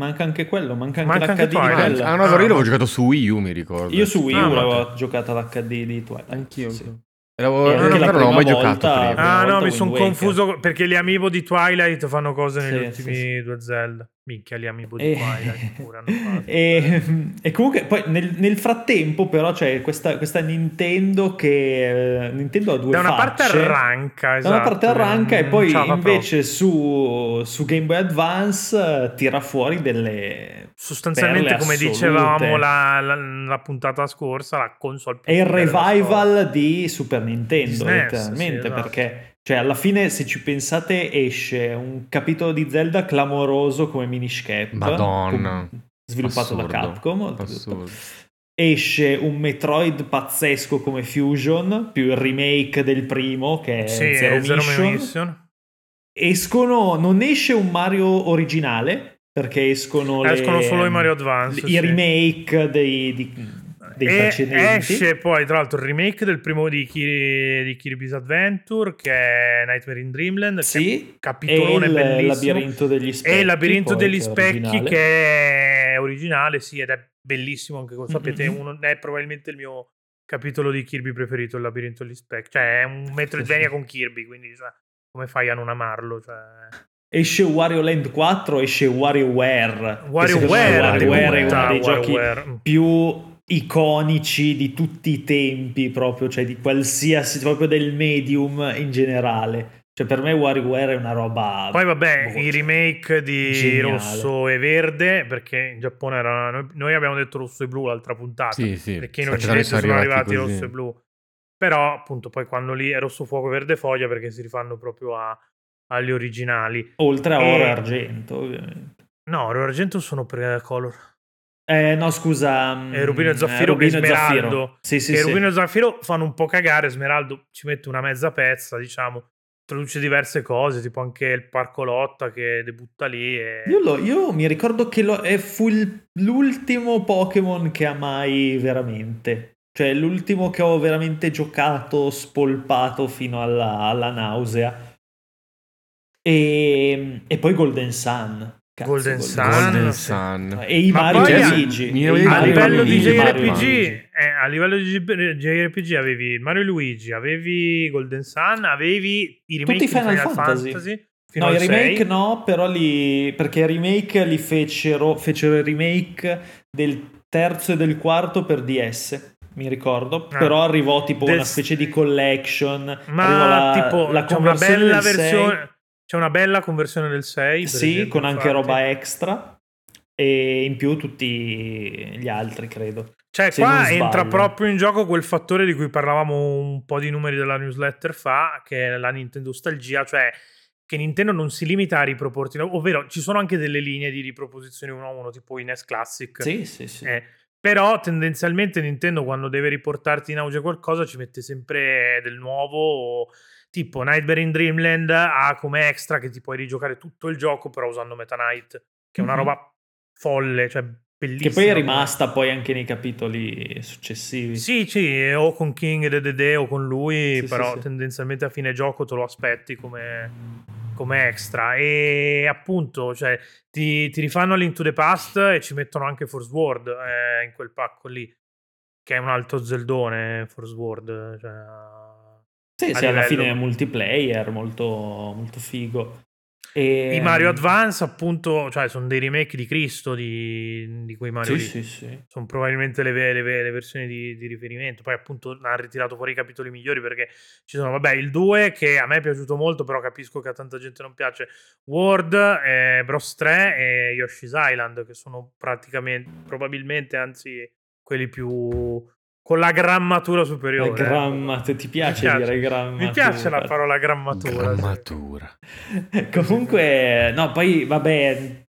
Manca anche quello, manca l'HD anche di io l'avevo giocato su Wii U, mi ricordo. Io su Wii U l'avevo giocato l'HD di Twilight. Anch'io. Sì. Non ho mai giocato prima. Mi sono confuso perché gli amiibo di Twilight fanno cose negli ultimi due Zelda. Minchia, gli amiibo di Twilight pure hanno fatto. E comunque poi nel frattempo però c'è questa Nintendo che Nintendo ha due facce. Da una parte arranca, esatto. Da una parte arranca e poi invece su Game Boy Advance tira fuori delle sostanzialmente, come dicevamo la puntata scorsa, la console più. È il revival di Super Nintendo, letteralmente, esatto. Perché alla fine, se ci pensate, esce un capitolo di Zelda clamoroso come Minish Cap, sviluppato da Capcom. Esce un Metroid pazzesco come Fusion, più il remake del primo che è Zero Mission. Non esce un Mario originale, perché escono solo i Mario Advance, i remake dei precedenti. Esce poi tra l'altro il remake del primo di Kirby's Adventure, che è Nightmare in Dreamland, che è un capitolone bellissimo, e il labirinto degli specchi che è originale ed è bellissimo anche quello. Sapete, è probabilmente il mio capitolo di Kirby preferito, il labirinto degli specchi, è un Metroidvania con Kirby, quindi come fai a non amarlo? Esce Wario Land 4, esce WarioWare, è uno dei giochi più iconici di tutti i tempi, proprio di qualsiasi, proprio del medium in generale. Per me WarioWare è una roba. Poi i remake di geniale. Rosso e Verde, perché in Giappone noi abbiamo detto rosso e blu l'altra puntata, perché in Occidente sono arrivati rosso e blu, però appunto poi quando lì è rosso fuoco, verde foglia, perché si rifanno proprio agli originali, oltre a oro e argento, ovviamente. No, oro e argento sono per color. No, scusa, Rubino e Zaffiro, Rubino e Smeraldo. Rubino e Zaffiro fanno un po' cagare. Smeraldo ci mette una mezza pezza, diciamo. Traduce diverse cose, tipo anche il Parcolotta che debutta lì. Io mi ricordo che fu l'ultimo Pokémon che amai veramente. Cioè, l'ultimo che ho veramente giocato, spolpato fino alla nausea. E poi Golden Sun. Golden Sun e i Mario Luigi. A livello di JRPG, avevi Mario Luigi, avevi Golden Sun, avevi i remake tutti Final Fantasy. No, i remake 6. No, però perché i remake li fecero il remake del terzo e del quarto per DS. Mi ricordo, però arrivò tipo una specie di collection, ma tipo la una bella versione. C'è una bella conversione del 6. Con anche roba extra. E in più tutti gli altri, credo. Qua entra proprio in gioco quel fattore di cui parlavamo un po' di numeri della newsletter fa, che è la Nintendo nostalgia. che Nintendo non si limita a riproporti, ovvero ci sono anche delle linee di riproposizione uno a uno, tipo i NES Classic. Sì. Però tendenzialmente Nintendo quando deve riportarti in auge qualcosa ci mette sempre del nuovo, tipo Nightmare in Dreamland ha come extra che ti puoi rigiocare tutto il gioco però usando Meta Knight, che è una roba folle, cioè bellissima. Che poi è rimasta poi anche nei capitoli successivi. Sì, o con King Dedede o con lui, però tendenzialmente a fine gioco te lo aspetti come extra, e appunto cioè, ti rifanno Link to the Past e ci mettono anche Force World in quel pacco lì, che è un altro zeldone Force World, cioè, sì, alla fine è multiplayer molto, molto figo. E i Mario Advance appunto, cioè, sono dei remake di Cristo di quei Mario lì. Sì. Sono probabilmente le versioni di riferimento. Poi appunto hanno ritirato fuori i capitoli migliori perché ci sono, vabbè, il 2 che a me è piaciuto molto, però capisco che a tanta gente non piace, World, Bros 3 e Yoshi's Island, che sono praticamente, probabilmente, anzi quelli più con la grammatura superiore. Ti piace dire grammatura? Mi piace la parola grammatura. Sì. Comunque, no, poi vabbè,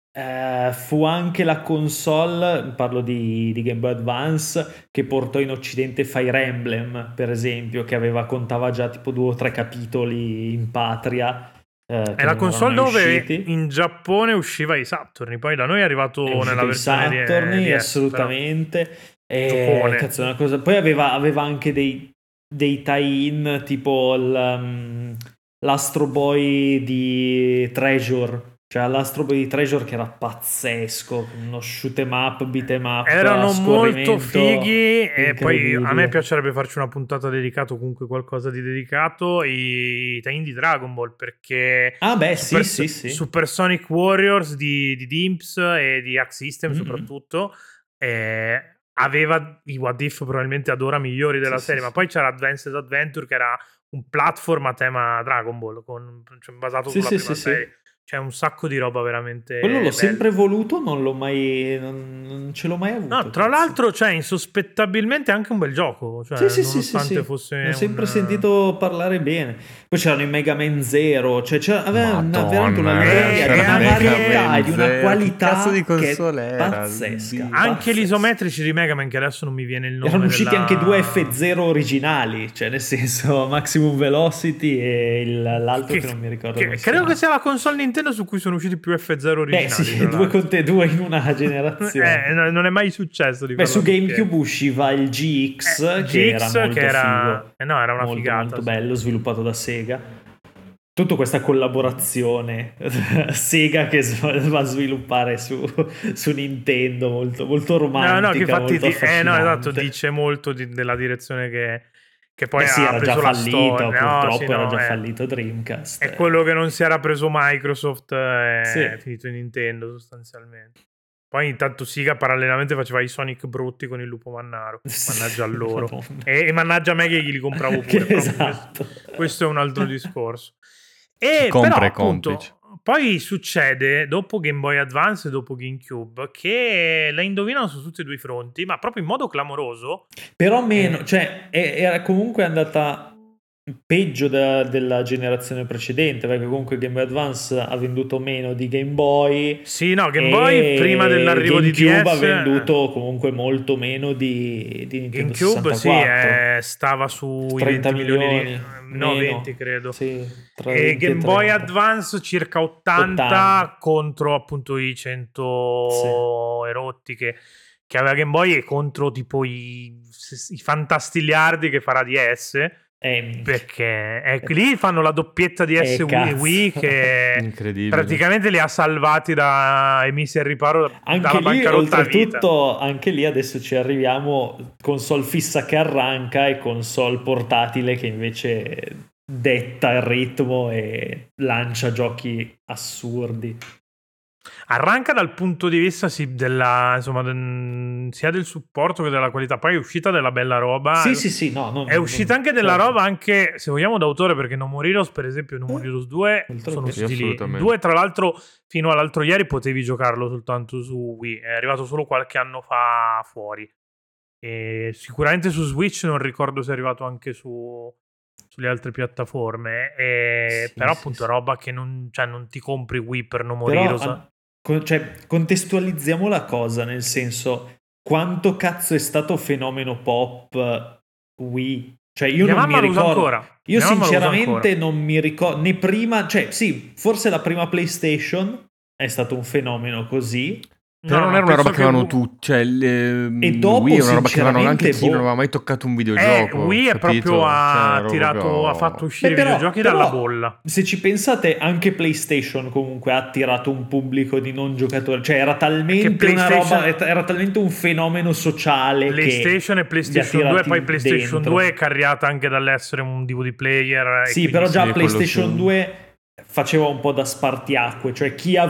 fu anche la console, parlo di Game Boy Advance, che portò in occidente Fire Emblem, per esempio, che contava già tipo 2 o 3 capitoli in patria. È la console dove in Giappone usciva i Saturni, poi da noi è arrivato nella versione di Saturni, assolutamente. Però. Cazzo, una cosa. Poi aveva anche dei tie-in, tipo l'Astro Boy di Treasure, cioè l'Astro Boy di Treasure che era pazzesco, uno shoot 'em up, beat 'em up, erano molto fighi. E poi a me piacerebbe farci una puntata dedicata, comunque qualcosa di dedicato, i tie-in di Dragon Ball, perché Super Sonic Warriors di Dimps e di Arc System soprattutto aveva i What If probabilmente ad ora migliori della serie, ma poi c'era Advanced Adventure che era un platform a tema Dragon Ball, basato sulla prima serie. C'è un sacco di roba veramente. Quello l'ho sempre voluto, non ce l'ho mai avuto. No, tra l'altro, cioè, insospettabilmente è anche un bel gioco. Cioè, nonostante fosse. Ne ho sempre sentito parlare bene. Poi c'erano i Mega Man Zero, cioè aveva veramente una varietà di una qualità. Cazzo di console era, pazzesca. Anche gli isometrici di Mega Man, che adesso non mi viene il nome. Erano usciti anche 2 F-Zero originali, cioè nel senso Maximum Velocity e l'altro che non mi ricordo. Credo che sia la console Nintendo su cui sono usciti più F-Zero originali. Due in una generazione. Non è mai successo. Su GameCube usciva il GX, che era molto figo. Era una figata. Molto bello, sviluppato da Sega. Tutta questa collaborazione Sega che va a sviluppare su Nintendo, molto, molto romantica. Che infatti dice molto della direzione che poi era già fallito, purtroppo era già fallito Dreamcast. È quello che non si era preso Microsoft è finito in Nintendo sostanzialmente. Poi intanto Sega parallelamente faceva i Sonic brutti con il Lupo Mannaro, mannaggia a loro, e mannaggia a me che li compravo pure. Questo è un altro discorso. E però appunto, poi succede dopo Game Boy Advance e dopo GameCube che la indovinano su tutti e 2 i fronti, ma proprio in modo clamoroso. Però meno, cioè era comunque andata peggio della generazione precedente, perché comunque Game Boy Advance ha venduto meno di Game Boy. Sì, no, Game Boy prima dell'arrivo di DS ha venduto comunque molto meno di Nintendo GameCube 64. Sì, stava su 30 milioni, no, meno. 20 credo. Sì, e Game Boy Advance circa 80 contro appunto i 100 erotti che aveva Game Boy, e contro tipo i fantastiliardi che farà DS. Perché lì fanno la doppietta di Wii che praticamente li ha salvati e messi al riparo dalla bancarotta. Oltretutto, anche lì adesso ci arriviamo, console fissa che arranca e console portatile che invece detta il ritmo e lancia giochi assurdi. Arranca dal punto di vista sia del supporto che della qualità. Poi è uscita della bella roba. Sì. È uscita anche della roba, anche se vogliamo, d'autore, perché Nomuriros, per esempio, Nomuriros 2 sono usciti lì. 2, tra l'altro, fino all'altro ieri potevi giocarlo soltanto su Wii. È arrivato solo qualche anno fa fuori. E sicuramente su Switch, non ricordo se è arrivato anche su sulle altre piattaforme, sì, però sì, appunto sì, roba che non, cioè, non ti compri Wii per non morire. Però, cioè, contestualizziamo la cosa, nel senso, quanto cazzo è stato fenomeno pop Wii? Cioè io non mi ricordo, io sinceramente non mi ricordo, né prima, cioè sì, forse la prima PlayStation è stato un fenomeno così. Però no, non era una roba che avevano tutti, cioè e dopo Wii era una roba che avevano anche chi non aveva mai toccato un videogioco. Wii è proprio ha fatto uscire i videogiochi dalla bolla. Se ci pensate, anche PlayStation comunque ha attirato un pubblico di non giocatori, cioè era talmente una roba, era talmente un fenomeno sociale. PlayStation che e PlayStation 2, poi PlayStation dentro. 2 è carriata anche dall'essere un DVD player. Sì, però già PlayStation 2 faceva un po' da spartiacque, cioè chi ha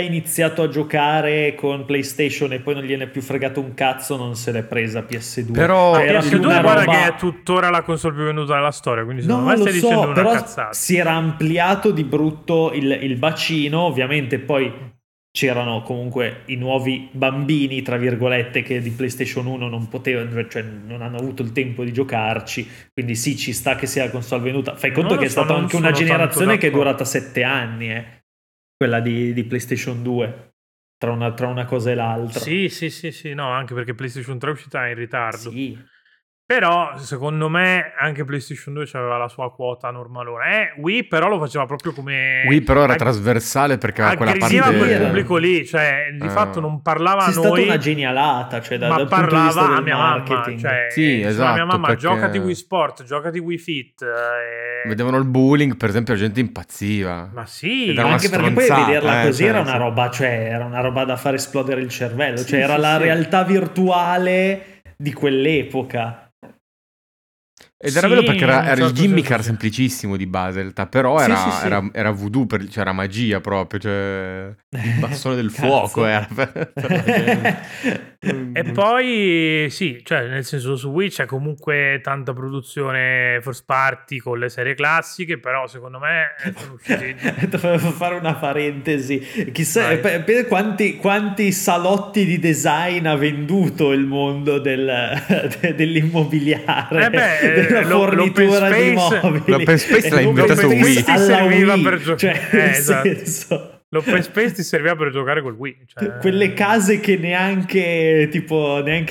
iniziato a giocare con PlayStation e poi non gliene è più fregato un cazzo non se l'è presa PS2. Però PS2 guarda roba... che è tuttora la console più venduta della storia, quindi secondo me stai dicendo una cazzata. Si era ampliato di brutto il bacino, ovviamente poi c'erano comunque i nuovi bambini, tra virgolette, che di PlayStation 1 non potevano, cioè non hanno avuto il tempo di giocarci, quindi sì, ci sta che sia la console venuta. Fai conto che è stata anche una generazione che è durata 7 anni, quella di PlayStation 2, tra una cosa e l'altra. Sì, no, anche perché PlayStation 3 è uscita in ritardo. Sì. Però secondo me anche PlayStation 2 aveva la sua quota normalone. Wii però lo faceva proprio come... Wii però era trasversale perché aveva quella parte... Aggressiva quel pubblico lì, cioè di fatto non parlava a noi... È stata una genialata, cioè ma dal punto di vista del marketing. Mamma, cioè, sì, esatto. Mia mamma, perché... giocati Wii Sport, giocati Wii Fit... Vedevano il bowling, per esempio, la gente impazziva. Ma sì, anche perché poi vederla così era una roba, cioè era una roba da far esplodere il cervello, sì, cioè era la realtà virtuale di quell'epoca. Ed era bello perché era certo, il gimmick era semplicissimo di base in realtà, però sì. Era voodoo, cioè era magia proprio, cioè il bastone del fuoco era e poi sì, cioè nel senso su Wii c'è comunque tanta produzione first party con le serie classiche, però secondo me dovevo fare una parentesi, chissà per quanti salotti di design ha venduto il mondo dell'immobiliare. Fornitura di mobili. L'open space l'ha inventato Wii. Serviva per giocare, cioè, esatto. L'open space ti serviva per giocare col Wii, cioè... quelle case che neanche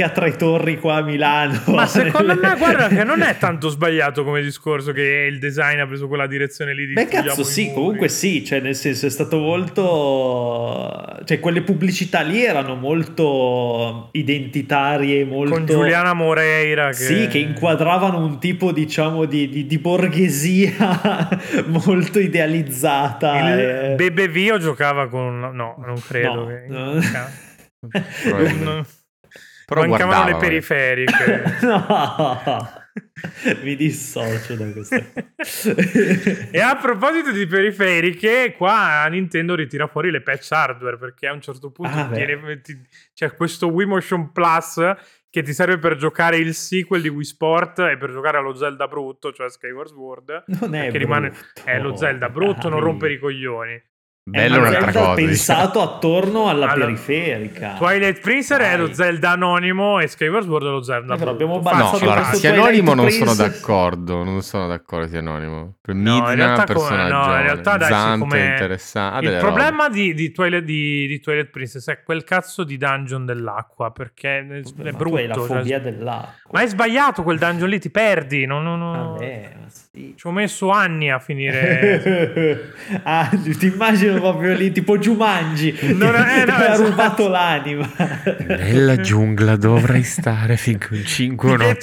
a Tre Torri qua a Milano. Ma secondo me guarda che non è tanto sbagliato come discorso che il design ha preso quella direzione lì di... Beh cazzo sì, comunque sì, cioè nel senso è stato molto, cioè quelle pubblicità lì erano molto identitarie, molto con Giuliana Moreira che... Sì, che inquadravano un tipo diciamo di borghesia molto idealizzata. Bebe Vio giocava con... No, non credo. No. Però mancavano le periferiche. No, mi dissocio da questo. E a proposito di periferiche, qua Nintendo ritira fuori le patch hardware, perché a un certo punto c'è questo Wii Motion Plus che ti serve per giocare il sequel di Wii Sport e per giocare allo Zelda brutto, cioè Skyward Sword. Non è che rimane è lo Zelda brutto, non rompere i coglioni. Bello, un'altra cosa pensato attorno alla periferica. Twilight Princess è lo Zelda anonimo e Skyward Sword è lo Zelda anonimo. Se anonimo non sono d'accordo, se anonimo per Midna personaggio no, in realtà dai, come interessante. Il problema di Twilight Princess è quel cazzo di dungeon dell'acqua, perché è brutto, la fobia dell'acqua. Ma è sbagliato quel dungeon lì, ti perdi. No. Vabbè, sì. Ci ho messo anni a finire. Ti immagino proprio lì tipo Jumanji, ha rubato l'anima. Nella giungla dovrai stare finché un 5 non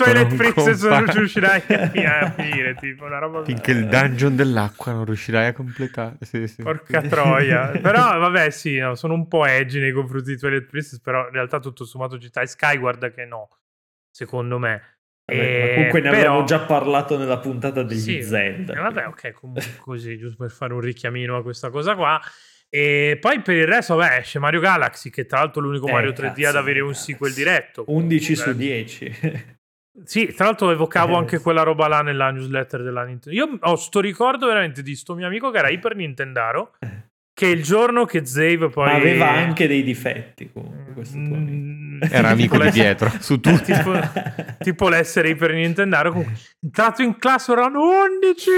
riuscirai a finire, tipo una roba finché il dungeon dell'acqua non riuscirai a completare. Sì. Porca troia. Però vabbè sì, no, sono un po' edgy nei confronti di Twilight Princess, però in realtà tutto sommato ci sta Skyward che no, secondo me. Vabbè, comunque ne avevamo già parlato nella puntata degli Zelda. Vabbè, ok, comunque così, giusto per fare un richiamino a questa cosa qua. E poi per il resto, esce Mario Galaxy, che tra l'altro è l'unico Mario 3D ad avere un sequel diretto. 11 su 10. Sì, tra l'altro evocavo anche quella roba là nella newsletter della Nintendo. Io ho sto ricordo veramente di sto mio amico che era iper Nintendaro, che il giorno che Zave poi... Ma aveva anche dei difetti comunque. questo tuo amico. Era amico di dietro, su tutti. Tipo l'essere per Nintendaro. Entrato in classe erano 11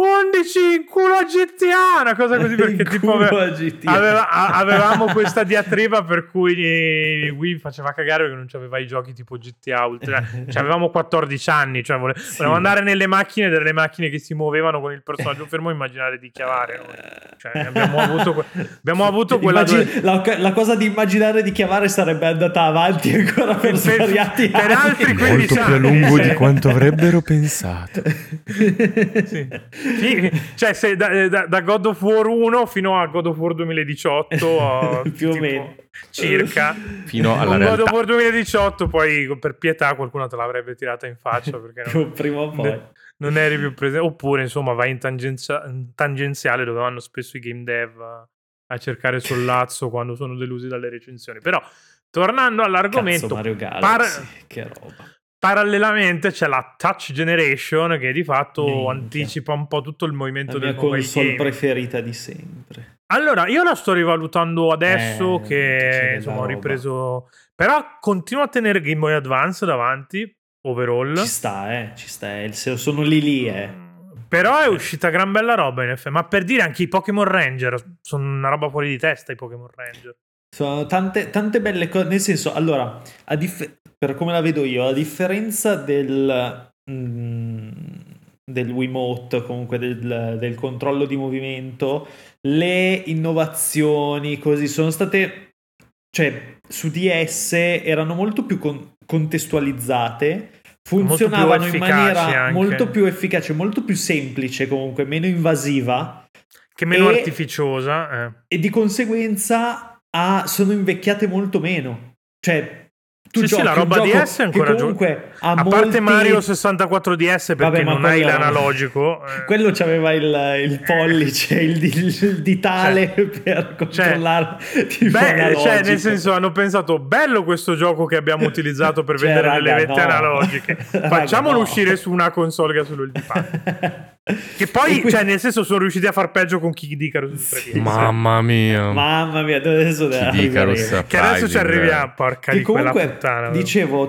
in culo a GTA, una cosa così, perché tipo avevamo questa diatriba per cui Wii faceva cagare perché non c'aveva i giochi tipo GTA Ultra. Cioè avevamo 14 anni, cioè volevamo andare nelle macchine, delle macchine che si muovevano con il personaggio fermo, immaginare di chiavare noi. Cioè abbiamo avuto quella la cosa di immaginare di chiavare sarebbe andata avanti ancora per svariati anni, molto più a lungo di quanto avrebbero pensato. Sì. Cioè se da God of War 1 fino a God of War 2018 più o meno circa fino alla realtà. God of War 2018 poi per pietà qualcuno te l'avrebbe tirata in faccia perché prima o poi non eri più presente, oppure insomma vai in tangenziale dove vanno spesso i game dev a cercare sollazzo quando sono delusi dalle recensioni. Però tornando all'argomento, cazzo, Mario Galaxy, che roba. Parallelamente c'è la Touch Generation che di fatto anticipa un po' tutto il movimento del mobile game. La mia console preferita di sempre. Allora, io la sto rivalutando adesso che insomma ho ripreso, però continuo a tenere Game Boy Advance davanti overall. Ci sta, sono lì. Però è uscita gran bella roba in effetti, ma per dire anche i Pokémon Ranger sono una roba fuori di testa, i Pokémon Ranger. Sono tante belle cose, nel senso, allora, per come la vedo io, a differenza del Wiimote, comunque del controllo di movimento, le innovazioni così sono state, cioè su DS erano molto più contestualizzate, funzionavano in maniera anche molto più efficace, molto più semplice, comunque meno invasiva, che meno artificiosa e di conseguenza sono invecchiate molto meno, cioè tu giochi la roba DS è ancora comunque a molti... parte Mario 64 DS perché non hai l'analogico quello c'aveva il pollice il ditale per controllare tipo analogico. Cioè nel senso hanno pensato bello questo gioco che abbiamo utilizzato per vendere delle vette analogiche facciamolo uscire su una console che ha solo il D-pad. Che poi, cioè, nel senso, sono riusciti a far peggio con Kid Icarus. Sì, mamma mia, adesso che adesso ci arriviamo. Porca di quella puttana. Dicevo,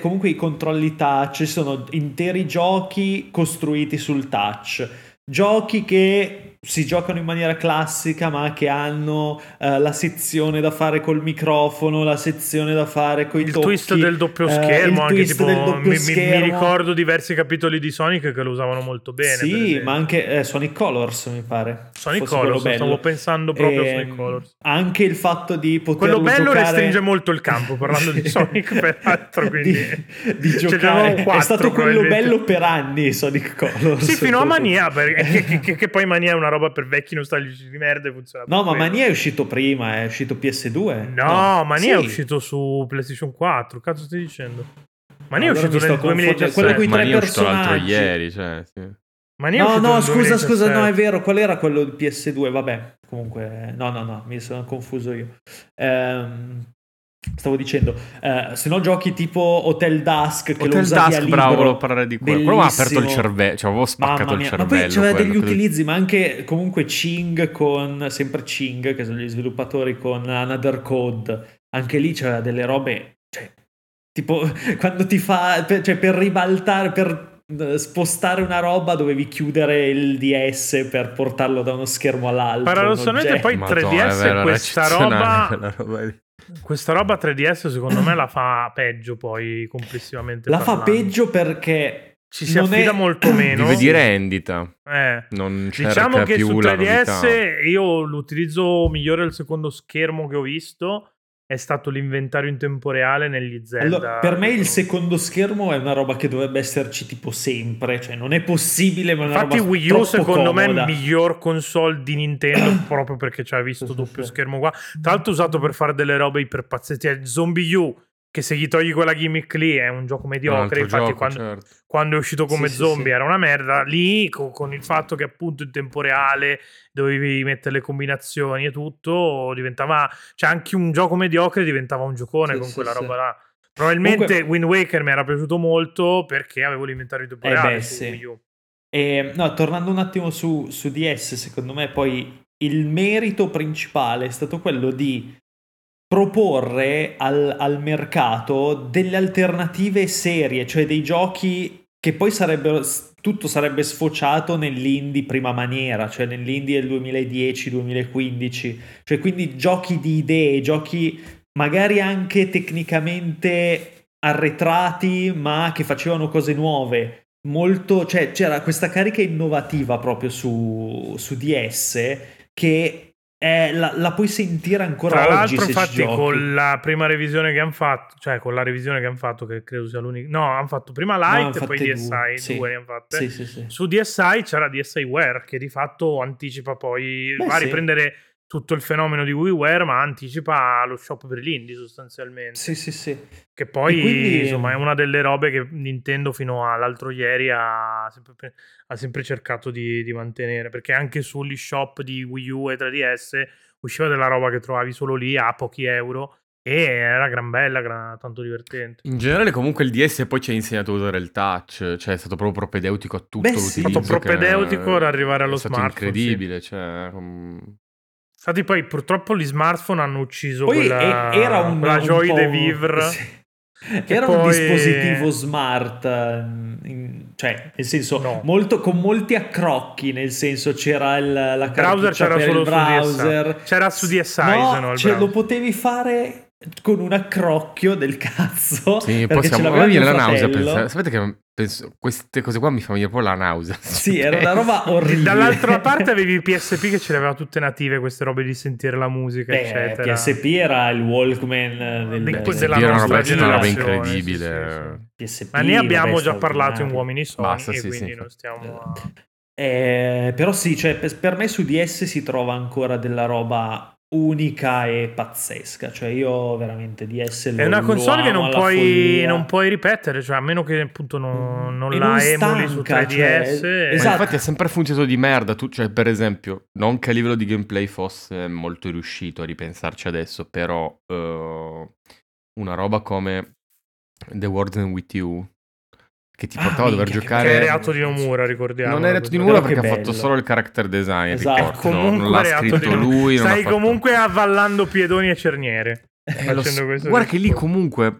comunque i controlli touch, sono interi giochi costruiti sul touch, giochi che si giocano in maniera classica, ma che hanno la sezione da fare col microfono, la sezione da fare coi tocchi, il twist del doppio schermo, anche tipo mi ricordo diversi capitoli di Sonic che lo usavano molto bene. Sì, ma anche Sonic Colors mi pare. Sonic Colors, stavo pensando proprio a Sonic Colors. Anche il fatto di poterlo giocare. Quello bello restringe molto il campo, parlando di Sonic peraltro, quindi di giocare. Cioè, 4, è stato quello bello per anni Sonic Colors. Sì, fino a Mania, perché che poi Mania è una roba per vecchi nostalgici di merda e funziona. No, ma Mania è uscito prima, è uscito PS2. No. Mania è uscito su PlayStation 4, cazzo stai dicendo? Mania è uscito nel 2017. Quello con i tre personaggi. L'altro ieri, cioè, sì. No, scusa, no, è vero, qual era quello di PS2? Vabbè, comunque, no, mi sono confuso io. Stavo dicendo, se no giochi tipo Hotel Dusk, che lo usavi a libro. Bravo, volevo parlare di quello. Però mi ha aperto il cervello, cioè avevo spaccato il cervello. Ma poi c'era degli utilizzi, ma anche comunque Ching, che sono gli sviluppatori, con Another Code. Anche lì c'era delle robe, cioè, tipo quando ti fa, cioè per ribaltare, per spostare una roba dovevi chiudere il DS per portarlo da uno schermo all'altro. Paradossalmente poi 3DS è questa roba. Questa roba 3DS secondo me la fa peggio poi complessivamente parlando. Fa peggio perché ci si affida molto meno. Vive di rendita. Non diciamo che più su 3DS io l'utilizzo migliore del secondo schermo che ho visto è stato l'inventario in tempo reale negli Zelda. Allora, per me il secondo schermo è una roba che dovrebbe esserci tipo sempre, cioè non è possibile, ma è una roba troppo comoda. Infatti Wii U secondo me è il miglior console di Nintendo proprio perché ci ha visto doppio schermo qua, tra l'altro usato per fare delle robe iper pazzetti. Zombie U, che se gli togli quella gimmick lì è un gioco mediocre, infatti gioco, quando è uscito come zombie era una merda, lì con il fatto che appunto in tempo reale dovevi mettere le combinazioni e tutto diventava, cioè anche un gioco mediocre diventava un giocone con quella roba là. Probabilmente comunque, Wind Waker mi era piaciuto molto perché avevo l'inventario in tempo reale su no, tornando un attimo su DS, secondo me poi il merito principale è stato quello di proporre al mercato delle alternative serie, cioè dei giochi che poi tutto sarebbe sfociato nell'indie prima maniera, cioè nell'indie del 2010-2015, cioè quindi giochi di idee, giochi magari anche tecnicamente arretrati ma che facevano cose nuove, molto, cioè c'era questa carica innovativa proprio su DS che la puoi sentire ancora oggi. Tra l'altro, infatti, con la prima revisione che hanno fatto, cioè con la revisione che hanno fatto, che credo sia l'unica. No, hanno fatto prima Lite e poi DSi 2 ne hanno fatte. Sì. Su DSi c'era DSiWare che di fatto anticipa poi va a riprendere tutto il fenomeno di WiiWare, ma anticipa lo shop per l'indie sostanzialmente. Sì. Che poi quindi, insomma, è una delle robe che Nintendo fino all'altro ieri ha sempre cercato di mantenere, perché anche sugli shop di Wii U e 3DS usciva della roba che trovavi solo lì a pochi euro e era gran bella, tanto divertente. In generale comunque il DS poi ci ha insegnato a usare il touch, cioè è stato proprio propedeutico a tutto. È stato propedeutico ad arrivare allo smartphone. È stato incredibile, cioè... Infatti poi purtroppo gli smartphone hanno ucciso poi quella, era quella joie de vivre. Sì. Era poi... un dispositivo smart, cioè nel senso molto, con molti accrocchi, nel senso c'era la cartuccia per il browser. C'era su DSi, no, se no, lo potevi fare con un accrocchio del cazzo. Sì, poi mi viene la nausea. Sapete che queste cose qua mi fanno venire proprio la nausea. Sì, era una roba orribile. Dall'altra parte avevi PSP che ce le aveva tutte native, queste robe di sentire la musica, eccetera. PSP era il Walkman della nostra generazione, incredibile. Sì. PSP, ma ne abbiamo già parlato in Uomini Sogni. Basta, quindi non stiamo però sì, cioè per me su DS si trova ancora della roba unica e pazzesca, cioè io veramente DS è una console che non puoi ripetere, cioè a meno che appunto non la emuli su 3DS, cioè, esatto. Infatti è sempre funzionato di merda, cioè per esempio non che a livello di gameplay fosse molto riuscito a ripensarci adesso, però una roba come The World and With You che ti portava a dover giocare. Che è reato di Nomura, ricordiamo. Non è reato di Nomura perché ha fatto solo il character design. Esatto. Non l'ha scritto lui. Stai comunque avvallando piedoni e cerniere. Guarda che lì comunque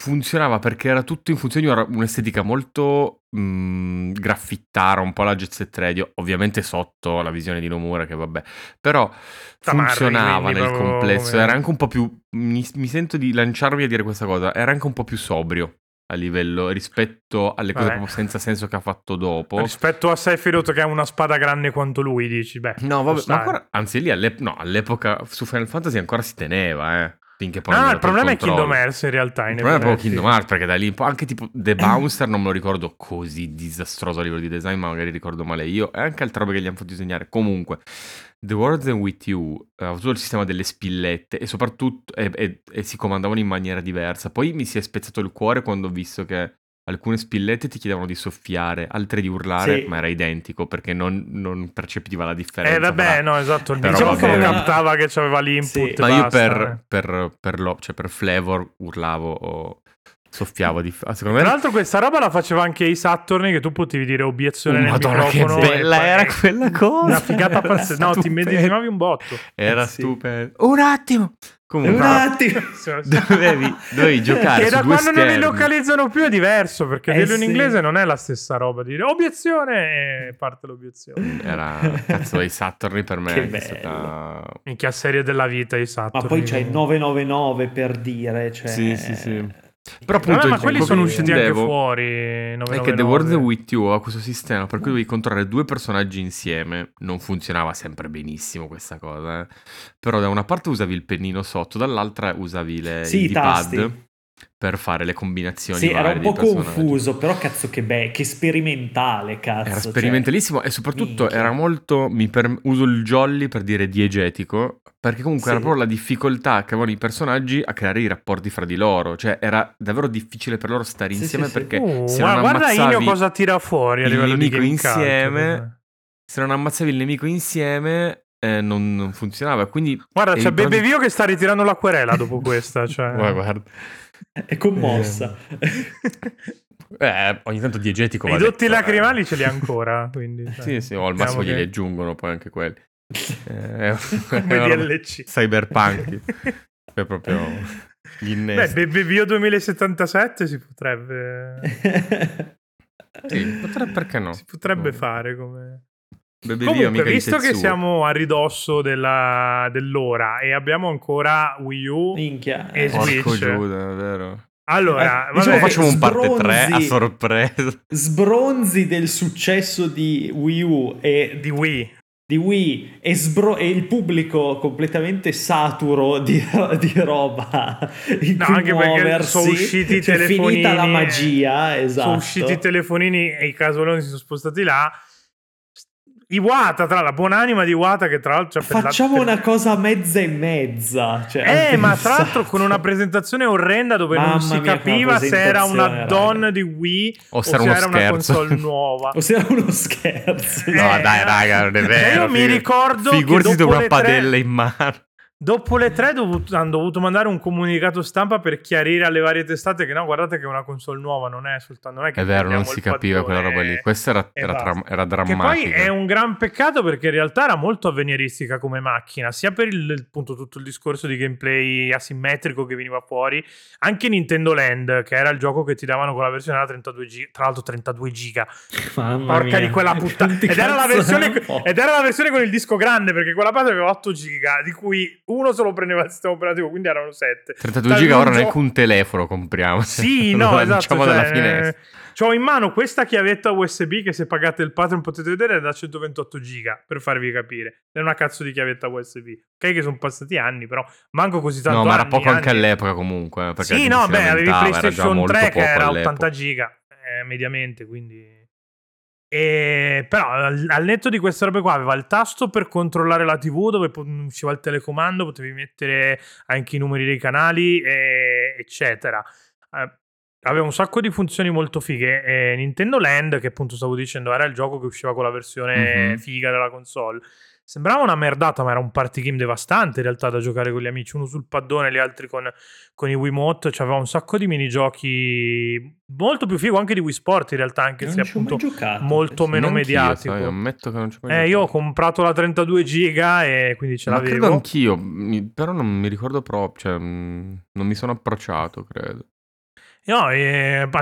funzionava perché era tutto in funzione di un'estetica molto graffittara, un po' la Jet Set Radio, ovviamente sotto la visione di Nomura, che vabbè, però funzionava nel complesso. Era anche un po' più. Mi sento di lanciarmi a dire questa cosa. Era anche un po' più sobrio a livello rispetto alle cose proprio senza senso che ha fatto dopo, rispetto a Sephiroth che ha una spada grande quanto lui, dici beh no vabbè, ma ancora, anzi lì all'epoca su Final Fantasy ancora si teneva finché poi il problema è Kingdom Hearts, in realtà il problema è proprio Kingdom Hearts, perché da lì anche tipo The Bouncer non me lo ricordo così disastroso a livello di design, ma magari ricordo male io, e anche altre robe che gli hanno fatto disegnare. Comunque The World and With You ha avuto il sistema delle spillette e soprattutto e si comandavano in maniera diversa. Poi mi si è spezzato il cuore quando ho visto che alcune spillette ti chiedevano di soffiare, altre di urlare, ma era identico perché non percepiva la differenza. No, esatto. Diciamo che non captava che c'aveva l'input. Sì. Ma io per flavor urlavo o soffiavo secondo me. Tra l'altro questa roba la faceva anche i Saturni, che tu potevi dire obiezione nel microfono. Madonna, che bella era quella cosa, una figata pazzesca. No, ti immedesimavi un botto, era stupendo. Un attimo, comunque, dovevi giocare e da quando non li localizzano più è diverso, perché dirlo in inglese non è la stessa roba, dire obiezione e parte l'obiezione. Era cazzo i Saturni per me che è stata minchia serie della vita, i Saturni. Ma poi c'è il 999 per dire, cioè sì. Però appunto ma quelli sono usciti anche fuori 999. È che The World With You ha questo sistema per cui devi controllare due personaggi insieme. Non funzionava sempre benissimo questa cosa Però da una parte usavi il pennino sotto, dall'altra usavi i pad per fare le combinazioni. Sì, era un po' confuso, però cazzo che sperimentale, cazzo. Era sperimentalissimo, cioè. E soprattutto era molto, uso il jolly per dire diegetico, perché comunque era proprio la difficoltà che avevano i personaggi a creare i rapporti fra di loro, cioè era davvero difficile per loro stare insieme perché se non ammazzavi Inio cosa tira fuori a livello di insieme, se non ammazzavi il nemico insieme non funzionava, quindi guarda c'è Bebe Vio che sta ritirando la querela dopo questa, cioè guarda è commossa. Ogni tanto diegetico. I dotti lacrimali ce li ha ancora, quindi cioè. sì al massimo glieli aggiungono poi anche quelli. Come DLC cyberpunk. è proprio l'innesto. Beh, Bebe Vio 2077 si potrebbe sì, potrebbe, perché no? Si potrebbe fare come Bebe Vio. Comunque, visto che siamo a ridosso dell'ora e abbiamo ancora Wii U e Switch, Giuda, vero? Allora, vabbè, diciamo facciamo un parte 3 a sorpresa. Sbronzi del successo di Wii U e di Wii e il pubblico completamente saturo di roba in no, cui anche muoversi, perché sono usciti i telefonini, finita la magia, esatto. Sono usciti i telefonini e i casoloni si sono spostati là. Iwata, tra la buonanima di Iwata, che tra l'altro facciamo una cosa mezza e mezza, cioè, ma pensato. Tra l'altro con una presentazione orrenda dove non si capiva se era un add-on di Wii o se era una console nuova o se era uno scherzo. No, dai raga, non è vero. Io mi ricordo figurati dopo una padella in mano. Dopo le 3 hanno dovuto mandare un comunicato stampa per chiarire alle varie testate che no, guardate che è una console nuova, non è soltanto, non è che è vero, non si capiva quella roba lì. Questa era drammatica. Che poi è un gran peccato perché in realtà era molto avveniristica come macchina, sia per appunto tutto il discorso di gameplay asimmetrico che veniva fuori, anche Nintendo Land, che era il gioco che ti davano con la versione da 32 giga, tra l'altro 32 giga. Mamma porca mia. Di quella puttana. Ed era la versione con il disco grande, perché quella parte aveva 8 giga, di cui uno solo prendeva il sistema operativo, quindi erano 7. 32 giga ora neanche un telefono compriamo. Sì, no, esatto. Diciamo dalla finestra. C'ho in mano questa chiavetta USB che se pagate il Patreon potete vedere è da 128 giga, per farvi capire. È una cazzo di chiavetta USB. Ok, che sono passati anni, però manco così tanto. No, ma era poco anche all'epoca comunque. Sì, no, beh, avevi PlayStation 3 che era all'epoca. 80 giga, mediamente, quindi... E però al netto di queste robe qua aveva il tasto per controllare la TV dove usciva il telecomando, potevi mettere anche i numeri dei canali eccetera, aveva un sacco di funzioni molto fighe. Nintendo Land, che appunto stavo dicendo era il gioco che usciva con la versione figa della console, sembrava una merdata ma era un party game devastante in realtà da giocare con gli amici, uno sul paddone, gli altri con i Wiimote, c'aveva un sacco di minigiochi molto più figo anche di Wii Sport in realtà, anche non se appunto giocato, molto meno mediatico. Io ammetto che non ci ho mai giocato. Io ho comprato la 32 giga e quindi ce l'avevo. Credo anch'io, però non mi ricordo proprio, cioè non mi sono approcciato, credo. No, a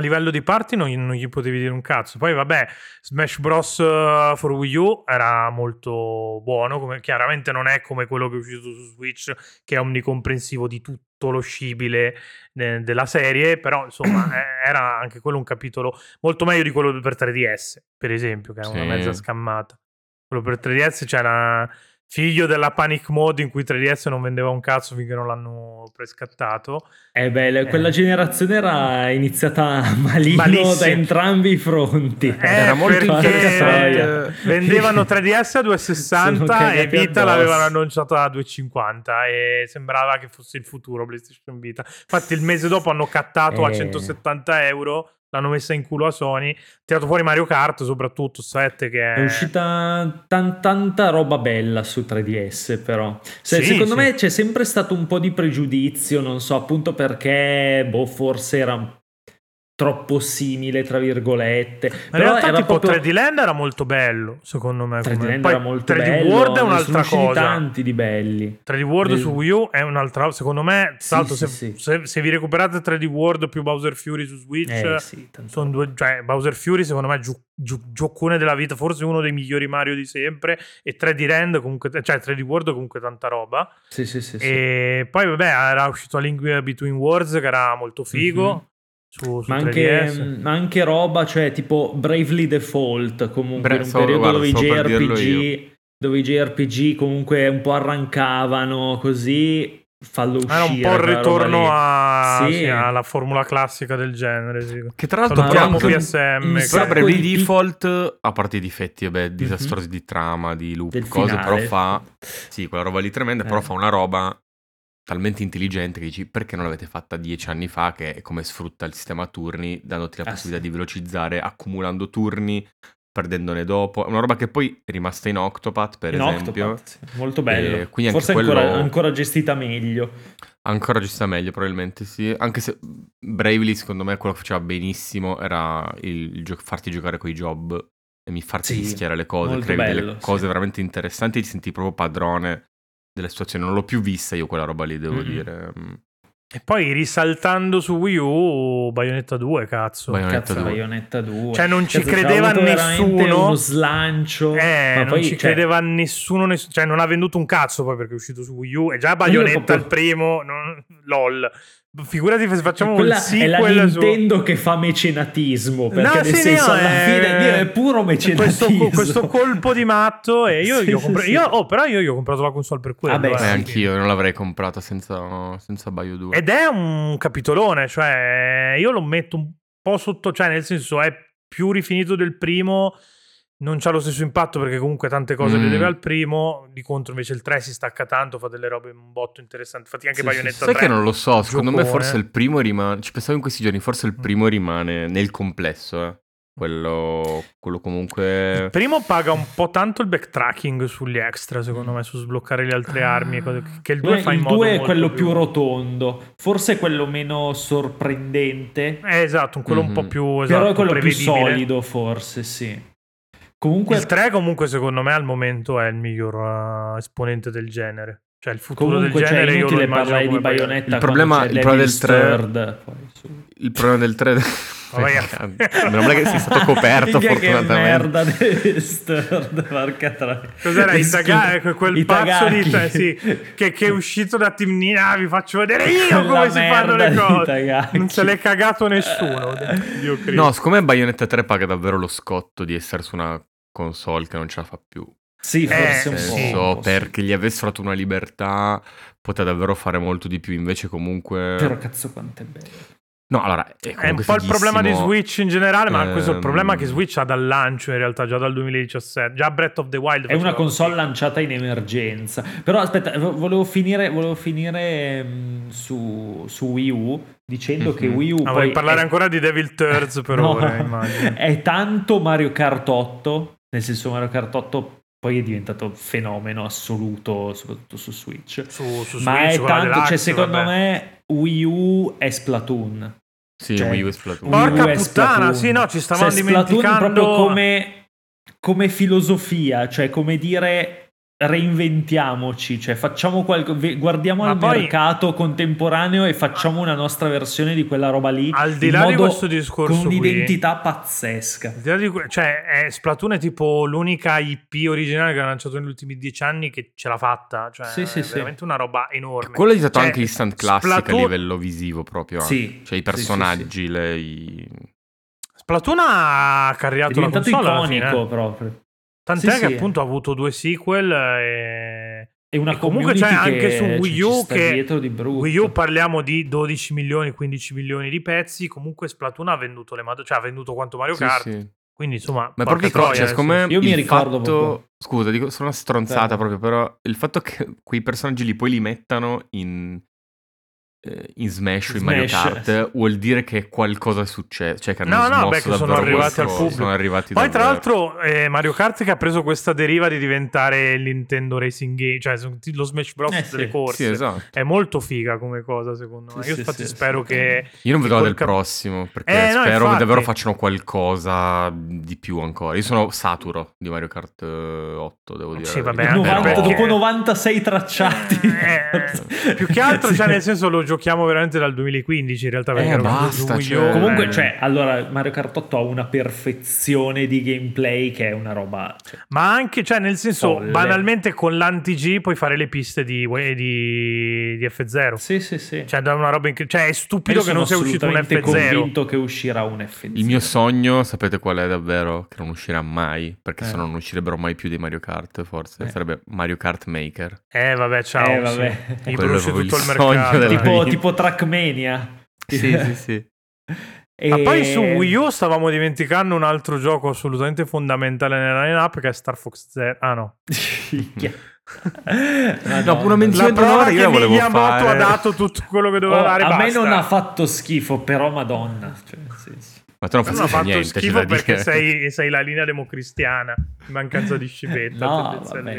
livello di party non gli potevi dire un cazzo. Poi vabbè, Smash Bros for Wii U era molto buono, chiaramente non è come quello che è uscito su Switch, che è omnicomprensivo di tutto lo scibile della serie, però insomma era anche quello un capitolo molto meglio di quello per 3DS, per esempio, che era una mezza scammata. Quello per 3DS c'era figlio della panic mode in cui 3DS non vendeva un cazzo finché non l'hanno prescattato. Quella generazione era iniziata malissimo da entrambi i fronti. Era molto interessante. Vendevano 3DS a 2,60 e Vita l'avevano annunciato a 2,50 e sembrava che fosse il futuro PlayStation Vita. Infatti il mese dopo hanno cattato a 170 euro. L'hanno messa in culo a Sony, tirato fuori Mario Kart soprattutto, 7 che è uscita tanta roba bella su 3DS, però secondo me c'è sempre stato un po' di pregiudizio, non so, appunto perché forse era troppo simile tra virgolette. Ma in realtà era tipo proprio... 3D Land era molto bello secondo me, 3D Poi, era molto 3D bello, World è un'altra cosa, tanti di belli. 3D World su Wii U è un'altra, secondo me se vi recuperate 3D World più Bowser Fury su Switch sono due, cioè Bowser Fury secondo me è giocone della vita, forse uno dei migliori Mario di sempre, e 3D Land comunque, cioè 3D World comunque tanta roba. Poi vabbè era uscito A Link Between Worlds che era molto figo ma anche roba, cioè tipo Bravely Default, comunque in un periodo dove i JRPG comunque un po' arrancavano così, fallo uscire, era un po' il ritorno alla formula classica del genere che tra l'altro PSM però Bravely Default, a parte i difetti disastrosi di trama, di loop, del cose finale. Però fa quella roba lì tremenda, però fa una roba talmente intelligente che dici perché non l'avete fatta 10 anni fa, che è come sfrutta il sistema turni dandoti la possibilità di velocizzare accumulando turni, perdendone dopo. È una roba che poi è rimasta in Octopath per esempio. Molto bello, quindi forse anche ancora gestita meglio. Ancora gestita meglio probabilmente anche se Bravely secondo me quello che faceva benissimo era il farti giocare coi job e farti rischiare le cose, creare delle cose veramente interessanti e ti senti proprio padrone della situazione. Non l'ho più vista io quella roba lì, devo dire. E poi risaltando su Wii U, Bayonetta 2, cazzo. Bayonetta 2. Cioè non ci credeva nessuno. Uno slancio. Ma poi, non ci credeva nessuno, cioè non ha venduto un cazzo poi perché è uscito su Wii U. E già Bayonetta il primo, non... lol. Figurati se facciamo quella un sequel. È la Nintendo che fa mecenatismo, perché alla fine è puro mecenatismo, questo colpo di matto. E io ho comprato la console per quello. Anch'io non l'avrei comprata senza Baio 2. Ed è un capitolone, cioè io lo metto un po' sotto, cioè nel senso è più rifinito del primo, non c'ha lo stesso impatto perché comunque tante cose le deve al primo. Di contro invece il 3 si stacca tanto, fa delle robe un botto interessanti. Infatti anche Bayonetta 3, sai che non lo so, secondo me forse il primo rimane, ci pensavo in questi giorni, forse il primo rimane nel complesso, quello comunque il primo paga un po' tanto il backtracking sugli extra, secondo me, su sbloccare le altre armi che il 2 fa in modo, il 2 è quello più rotondo, forse quello meno sorprendente, esatto, quello un po' più però è quello più solido, forse sì. Comunque... Il 3 comunque secondo me al momento è il miglior esponente del genere. Cioè il futuro comunque, del genere, io lo immagino come Bayonetta. Il problema del 3 non è che sia stato coperto fortunatamente. Cos'era quel pazzo lì, cioè, che è uscito da Team Nina, vi faccio vedere io come si fanno le cose. Non se l'è cagato nessuno. Dio Cristo. No, siccome Bayonetta 3 paga davvero lo scotto di essere su una console che non ce la fa più. Sì, forse un po'. Perché gli avessero dato una libertà, poteva davvero fare molto di più, invece comunque... Però cazzo quanto è bello. No, allora, è un po' il problema di Switch in generale, ma questo è il problema che Switch ha dal lancio, in realtà già dal 2017, già Breath of the Wild è una console lanciata in emergenza. Però aspetta, volevo finire su Wii U dicendo che Wii U vuoi parlare ancora di Devil Thirds per ora, immagino. È tanto Mario Kart 8, nel senso Mario Kart 8 poi è diventato fenomeno assoluto soprattutto su Switch. Su Switch, è tanto, cioè secondo me Wii U è Splatoon. Sì, cioè, Wii U è Splatoon. Porca puttana, Splatoon. Sì, no, ci stavamo dimenticando. Splatoon proprio come filosofia, cioè come dire reinventiamoci, cioè facciamo guardiamo al mercato contemporaneo e facciamo una nostra versione di quella roba lì. Al di là di questo discorso con un'identità pazzesca. Splatoon è tipo l'unica IP originale che ha lanciato negli ultimi 10 anni che ce l'ha fatta, cioè sì, veramente una roba enorme. Quello è stato anche instant classic a livello visivo proprio, cioè i personaggi, Splatoon ha carriato la console, è diventato iconico proprio. Tant'è che appunto ha avuto 2 sequel e una community comunque anche su Wii U Wii U parliamo di 12 milioni, 15 milioni di pezzi, comunque Splatoon ha venduto ha venduto quanto Mario Kart. Sì. Quindi insomma, ma proprio troia, cioè, io mi ricordo proprio. Scusa, dico sono una stronzata proprio, però il fatto che quei personaggi lì poi li mettano in Smash o in Mario Kart vuol dire che qualcosa è successo, cioè che hanno sono arrivati al pubblico, poi davvero. Tra l'altro Mario Kart che ha preso questa deriva di diventare Nintendo Racing Game, cioè lo Smash Bros delle corse, esatto. È molto figa come cosa secondo me, io infatti spero che io non vedo del prossimo, perché spero che davvero facciano qualcosa di più ancora. Io sono saturo di Mario Kart 8, devo dire, vabbè, dopo 96 tracciati più che altro cioè nel senso lo giochiamo veramente dal 2015 in realtà, perché basta, cioè... Comunque cioè allora Mario Kart 8 ha una perfezione di gameplay che è una roba ma anche cioè nel senso folle. Banalmente con l'anti-G puoi fare le piste di F-Zero cioè da una roba cioè è stupido che non sia uscito un F-Zero. Sono convinto che uscirà un F-Zero. Il mio sogno sapete qual è davvero? Che non uscirà mai, perché se no non uscirebbero mai più dei Mario Kart, forse sarebbe Mario Kart Maker sì. Bruci tutto il mercato tipo Trackmania. Sì. Ma poi su Wii U stavamo dimenticando un altro gioco assolutamente fondamentale nella lineup che è Star Fox Zero. Ah no. No, una menzione d'onore io volevo fare. Miyamoto ha dato tutto quello che doveva dare. A me non ha fatto schifo, però madonna. Cioè, sì. Ma te non ha fatto niente, schifo perché sei la linea democristiana in mancanza di scivetta.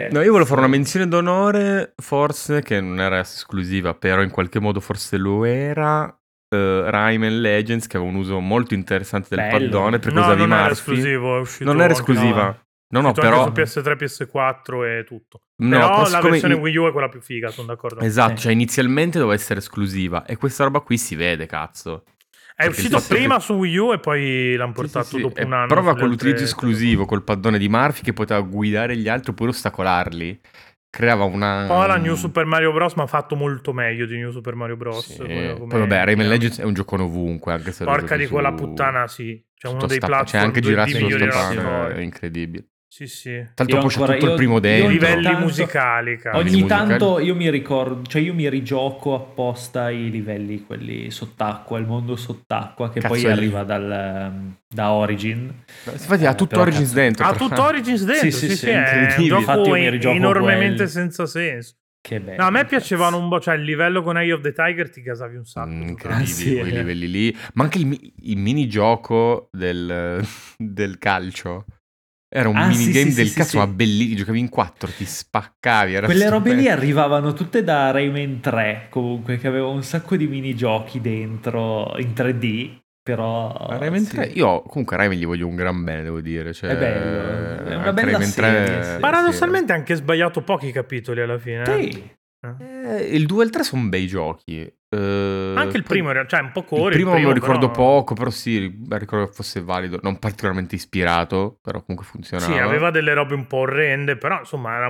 No, io volevo fare una menzione d'onore, forse che non era esclusiva, però in qualche modo forse lo era. Rayman Legends, che aveva un uso molto interessante del paddone perché usavi Murphy. Non era esclusiva, No, no, però anche su PS3, PS4 e tutto. No, però la versione Wii U è quella più figa, sono d'accordo. Esatto, cioè inizialmente doveva essere esclusiva e questa roba qui si vede, cazzo. È uscito prima su Wii U e poi l'hanno portato dopo un anno. Prova con l'utilizzo esclusivo, col paddone di Murphy che poteva guidare gli altri oppure ostacolarli. Creava una... Poi la New Super Mario Bros, ma ha fatto molto meglio di New Super Mario Bros. Sì. Poi vabbè, Rayman Legends è un giocone ovunque, anche se porca di quella puttana, sì. Cioè uno dei platform, c'è anche girarsi sullo stampano, è incredibile. Sì, sì. Tanto poi c'è tutto il primo dentro. Livelli musicali, cazzo. Ogni tanto io mi ricordo, cioè io mi rigioco apposta i livelli, quelli sott'acqua, il mondo sott'acqua, che cazzo poi arriva da Origin. Infatti ha tutto Origins dentro. Ha tutto Origins dentro, sì, è un gioco enormemente senza senso. Che bello. No, a me piacevano un po', cioè il livello con Eye of the Tiger ti casavi un sacco. Quei livelli lì. Ma anche il minigioco del calcio. Era un minigame del cazzo, ma bellissimo. Giocavi in 4, ti spaccavi. Quelle robe lì arrivavano tutte da Rayman 3, comunque, che aveva un sacco di minigiochi dentro in 3D. Però Rayman 3, io comunque Rayman gli voglio un gran bene, devo dire. Cioè, è bello, è una bella serie. Paradossalmente ha anche sbagliato pochi capitoli alla fine. Sì. Il 2 e il 3 sono bei giochi. Anche il primo, cioè un po' core. Il primo lo ricordo poco, però sì, ricordo che fosse valido, non particolarmente ispirato, però comunque funzionava. Sì, aveva delle robe un po' orrende, però insomma era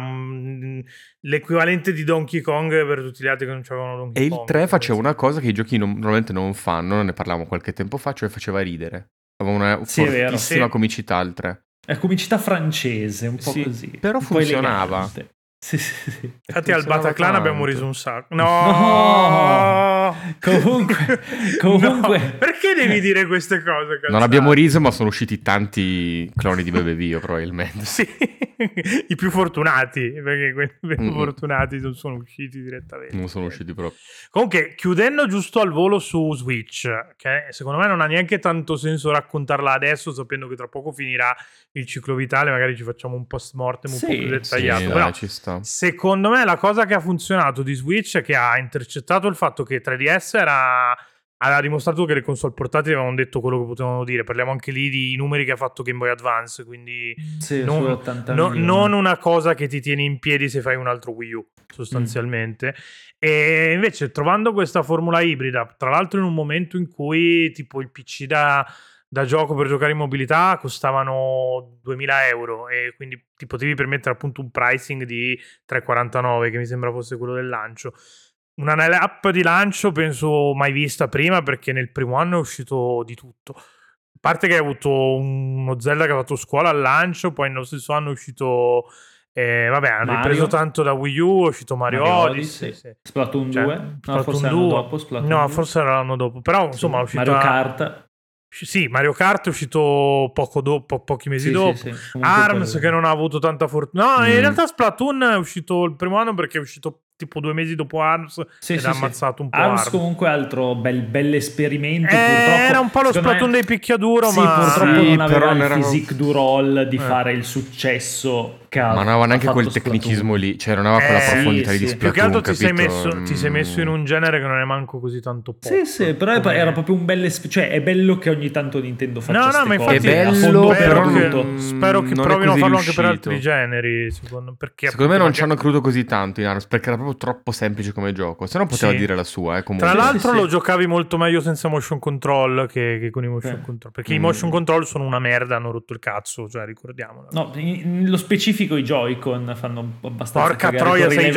l'equivalente di Donkey Kong per tutti gli altri che non c'avevano Donkey Kong. E il 3 faceva una cosa che i giochi normalmente non fanno, ne parlavamo qualche tempo fa, cioè faceva ridere. Aveva una fortissima comicità il 3. È comicità francese, un po' così. Però funzionava. Sì. Infatti al Bataclan abbiamo riso un sacco. No! Comunque. No. Perché devi dire queste cose? Cazzate? Non abbiamo riso, ma sono usciti tanti cloni di Bebe Vio, probabilmente. Sì, i più fortunati, perché quelli più fortunati non sono usciti direttamente. Non sono usciti proprio. Comunque, chiudendo giusto al volo su Switch, che secondo me non ha neanche tanto senso raccontarla adesso, sapendo che tra poco finirà il ciclo vitale, magari ci facciamo un post-mortem un po' più dettagliato. Sì, però ci sta. Secondo me la cosa che ha funzionato di Switch è che ha intercettato il fatto che 3DS aveva dimostrato che le console portatili avevano detto quello che potevano dire. Parliamo anche lì di numeri che ha fatto Game Boy Advance, quindi non una cosa che ti tiene in piedi se fai un altro Wii U sostanzialmente. E invece trovando questa formula ibrida, tra l'altro in un momento in cui tipo il PC da gioco per giocare in mobilità costavano 2.000 euro e quindi ti potevi permettere appunto un pricing di 3,49 che mi sembra fosse quello del lancio. Una app di lancio penso mai vista prima, perché nel primo anno è uscito di tutto. A parte che hai avuto uno Zelda che ha fatto scuola al lancio, poi nello stesso anno è uscito hanno ripreso tanto da Wii U, è uscito Mario Odyssey. Sì. Splatoon 2? Forse era l'anno dopo. Però insomma è uscito Mario Kart. Sì, Mario Kart è uscito poco dopo, pochi mesi dopo. Sì. ARMS che non ha avuto tanta fortuna. No, in realtà Splatoon è uscito il primo anno perché è uscito tipo 2 mesi dopo ARMS ha ammazzato un po'. ARMS comunque altro bel esperimento. Era un po' lo Splatoon dei picchiaduro, ma purtroppo non aveva il physique du roll di fare il successo. Ma non aveva neanche quel tecnicismo lì, cioè non aveva quella profondità di Splatoon. Più che altro ti sei messo in un genere che non è manco così tanto pop. Sì, però era proprio un bel cioè è bello che ogni tanto Nintendo faccia queste cose. Spero che provino a farlo anche per altri generi, secondo me non ci hanno creduto così tanto in ARMS, perché era proprio troppo semplice come gioco, se no poteva dire la sua. Comunque. Tra l'altro lo giocavi molto meglio senza motion control che con i motion control, perché i motion control sono una merda, hanno rotto il cazzo, cioè ricordiamolo. No, lo specifico i Joy-Con fanno abbastanza porca troia, se i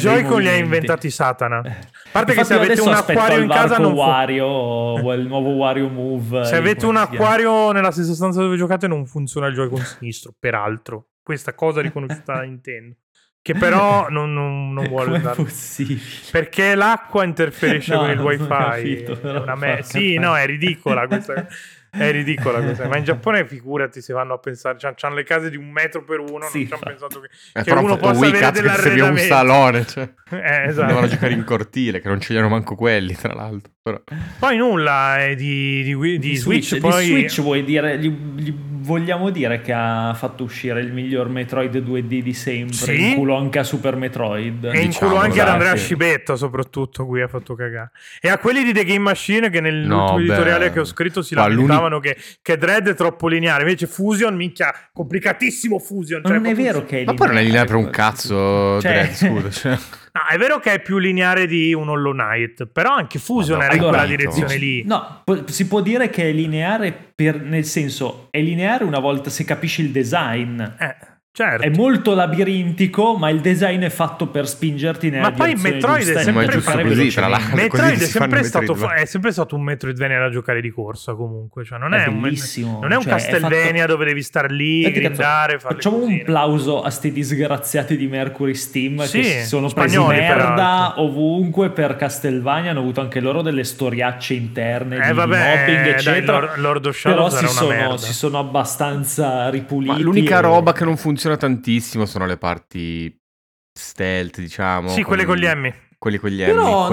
Joy-Con li ha inventati Satana. A parte che se avete un acquario in casa non Wario o il nuovo Wario Move. Se avete un acquario nella stessa stanza dove giocate non funziona il Joy-Con sinistro, peraltro. Questa cosa riconosciuta da Nintendo. Che però non vuole andare. Perché l'acqua interferisce con il wifi. Capito, è ridicola questa. È ridicola questa, ma in Giappone figurati se vanno a pensare, c'hanno le case di 1 metro per 1, non c'hanno pensato che uno possa avere dell'arredamento, un salone, cioè. Esatto. Andavano a giocare in cortile, che non c'erano manco quelli tra l'altro. però. Poi nulla di Switch. Poi... Di Switch vuoi dire, vogliamo dire che ha fatto uscire il miglior Metroid 2D di sempre, sì? In culo anche a Super Metroid, e in culo anche ad Andrea Scibetta soprattutto, qui ha fatto cagare, e a quelli di The Game Machine che nell'ultimo editoriale che ho scritto si lamentavano che Dread è troppo lineare, invece Fusion, minchia, complicatissimo Fusion, cioè, non è vero che è lineare, ma poi non è lineare per un cazzo, cioè... Dread, scusa, cioè. No, è vero che è più lineare di un Hollow Knight, però anche Fusion era in quella direzione lì. No, si può dire che è lineare nel senso, è lineare una volta se capisci il design. Certo. È molto labirintico, ma il design è fatto per spingerti nella direzione giusta. Ma poi Metroid è sempre così, tra l'altro. Metroid è sempre stato un Metroidvania da giocare di corsa, comunque, cioè non è bellissimo, non è un cioè, Castlevania fatto... dove devi star lì, senti, grindare, fare. Facciamo un plauso a sti disgraziati di Mercury Steam, sì, che sono presi merda ovunque per Castlevania, hanno avuto anche loro delle storiacce interne di mobbing, eccetera. Dai, Lord of Shadows però si sono abbastanza ripuliti. Ma l'unica roba che non funziona tantissimo sono le parti stealth, diciamo. Sì, quelle con gli emmi. Quelli con gli emmi. Però,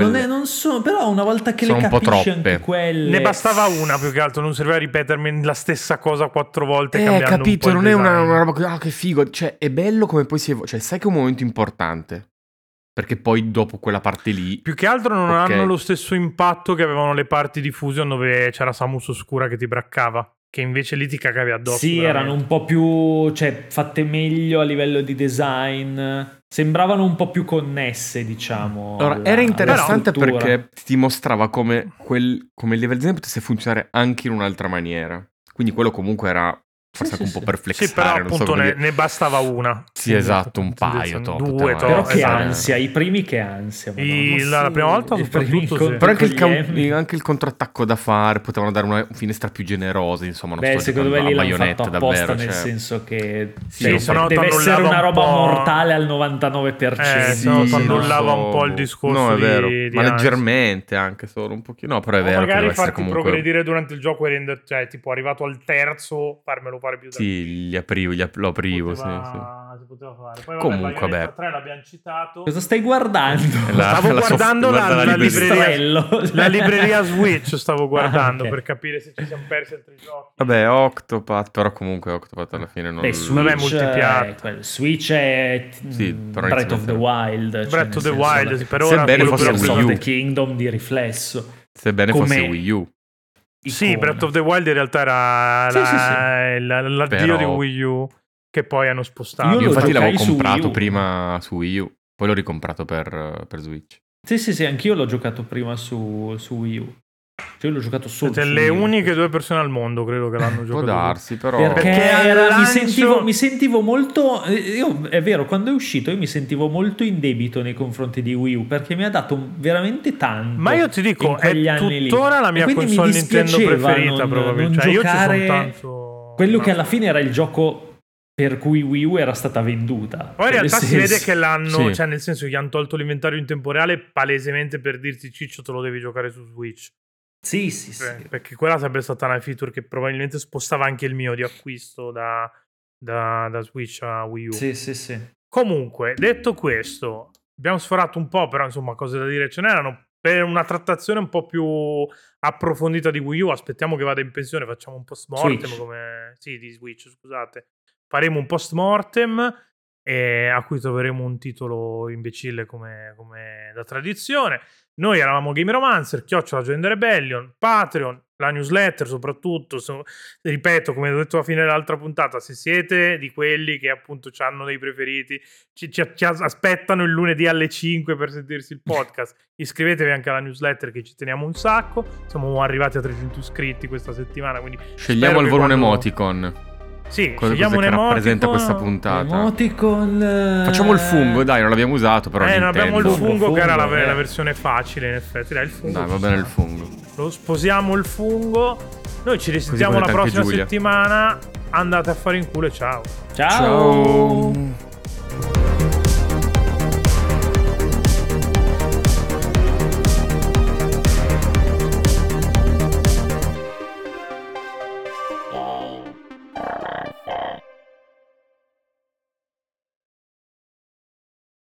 però una volta che le capisci anche quelle... Ne bastava una, più che altro, non serviva a ripetermi la stessa cosa 4 volte cambiando capito, non è una roba che... Ah, che figo! Cioè, è bello come poi si evolve. Cioè, sai che è un momento importante. Perché poi dopo quella parte lì... Più che altro non hanno lo stesso impatto che avevano le parti di Fusion dove c'era Samus Oscura che ti braccava. Che invece lì ti cagavi addosso. Sì, veramente. Erano un po' più, cioè, fatte meglio a livello di design, sembravano un po' più connesse, diciamo. Allora, era interessante perché ti mostrava come il level design potesse funzionare anche in un'altra maniera. Quindi quello comunque era forse un po' per flexare. Sì, però non appunto ne bastava una. Sì, esatto, un paio. Due. Però che ansia, i primi che ansia. La prima volta soprattutto. Però anche il contrattacco da fare, potevano dare una finestra più generosa, insomma. Beh, secondo me lì l'hanno fatto apposta, nel senso che deve essere una roba mortale al 99%. Sì, annullava un po' il discorso di... Ma leggermente anche, solo un pochino. No, però è vero. Magari farti progredire durante il gioco e renderti, cioè, tipo arrivato al terzo, farmelo più da sì, lo aprivo sì. Si poteva fare. Poi, comunque vabbè, 3 l'abbiamo citato. Cosa stai guardando? La libreria Switch stavo guardando per capire se ci siamo persi altri giochi. Vabbè, Octopath, però comunque Octopath alla fine non è multipiatta. Switch è Breath of the Wild. Breath of the Wild, per ora fosse Kingdom di riflesso. Sebbene fosse Wii U. Icona. Sì, Breath of the Wild in realtà era l'addio però... di Wii U che poi hanno spostato. Io infatti l'avevo comprato prima su Wii U, poi l'ho ricomprato per Switch. Sì, anch'io l'ho giocato prima su Wii U. Cioè, io l'ho giocato solo. Siete le uniche due persone al mondo credo che l'hanno giocato. Può darsi, però. Perché mi sentivo molto. Io, è vero, quando è uscito io mi sentivo molto in debito nei confronti di Wii U perché mi ha dato veramente tanto. Ma io ti dico, è tuttora la mia console Nintendo preferita, probabilmente. Cioè, io ci sono tanto. Quello che alla fine era il gioco per cui Wii U era stata venduta. Poi in realtà si vede che l'hanno, cioè nel senso gli hanno tolto l'inventario in tempo reale palesemente per dirti ciccio te lo devi giocare su Switch. Sì. Perché quella sarebbe stata una feature che probabilmente spostava anche il mio di acquisto da Switch a Wii U. Sì. Comunque, detto questo, abbiamo sforato un po', però insomma cose da dire ce n'erano. Per una trattazione un po' più approfondita di Wii U, aspettiamo che vada in pensione, facciamo un post-mortem di Switch, scusate. Faremo un post-mortem a cui troveremo un titolo imbecille come da tradizione. Noi eravamo GameRomancer, @ Agenda Rebellion, Patreon, la newsletter soprattutto, ripeto come ho detto alla fine dell'altra puntata, se siete di quelli che appunto ci hanno dei preferiti, ci aspettano il lunedì alle 5 per sentirsi il podcast, iscrivetevi anche alla newsletter che ci teniamo un sacco, siamo arrivati a 300 iscritti questa settimana, quindi scegliamo al volo un emoticon. Sì, scegliamo un emoticon. Rappresenta questa puntata. Emoticon. Facciamo il fungo, dai, non l'abbiamo usato però. Non abbiamo il fungo che era la versione facile, in effetti. Dai, il fungo. Dai, va bene il fungo. Lo sposiamo il fungo. Noi ci risentiamo la prossima settimana. Andate a fare in culo e ciao. Ciao.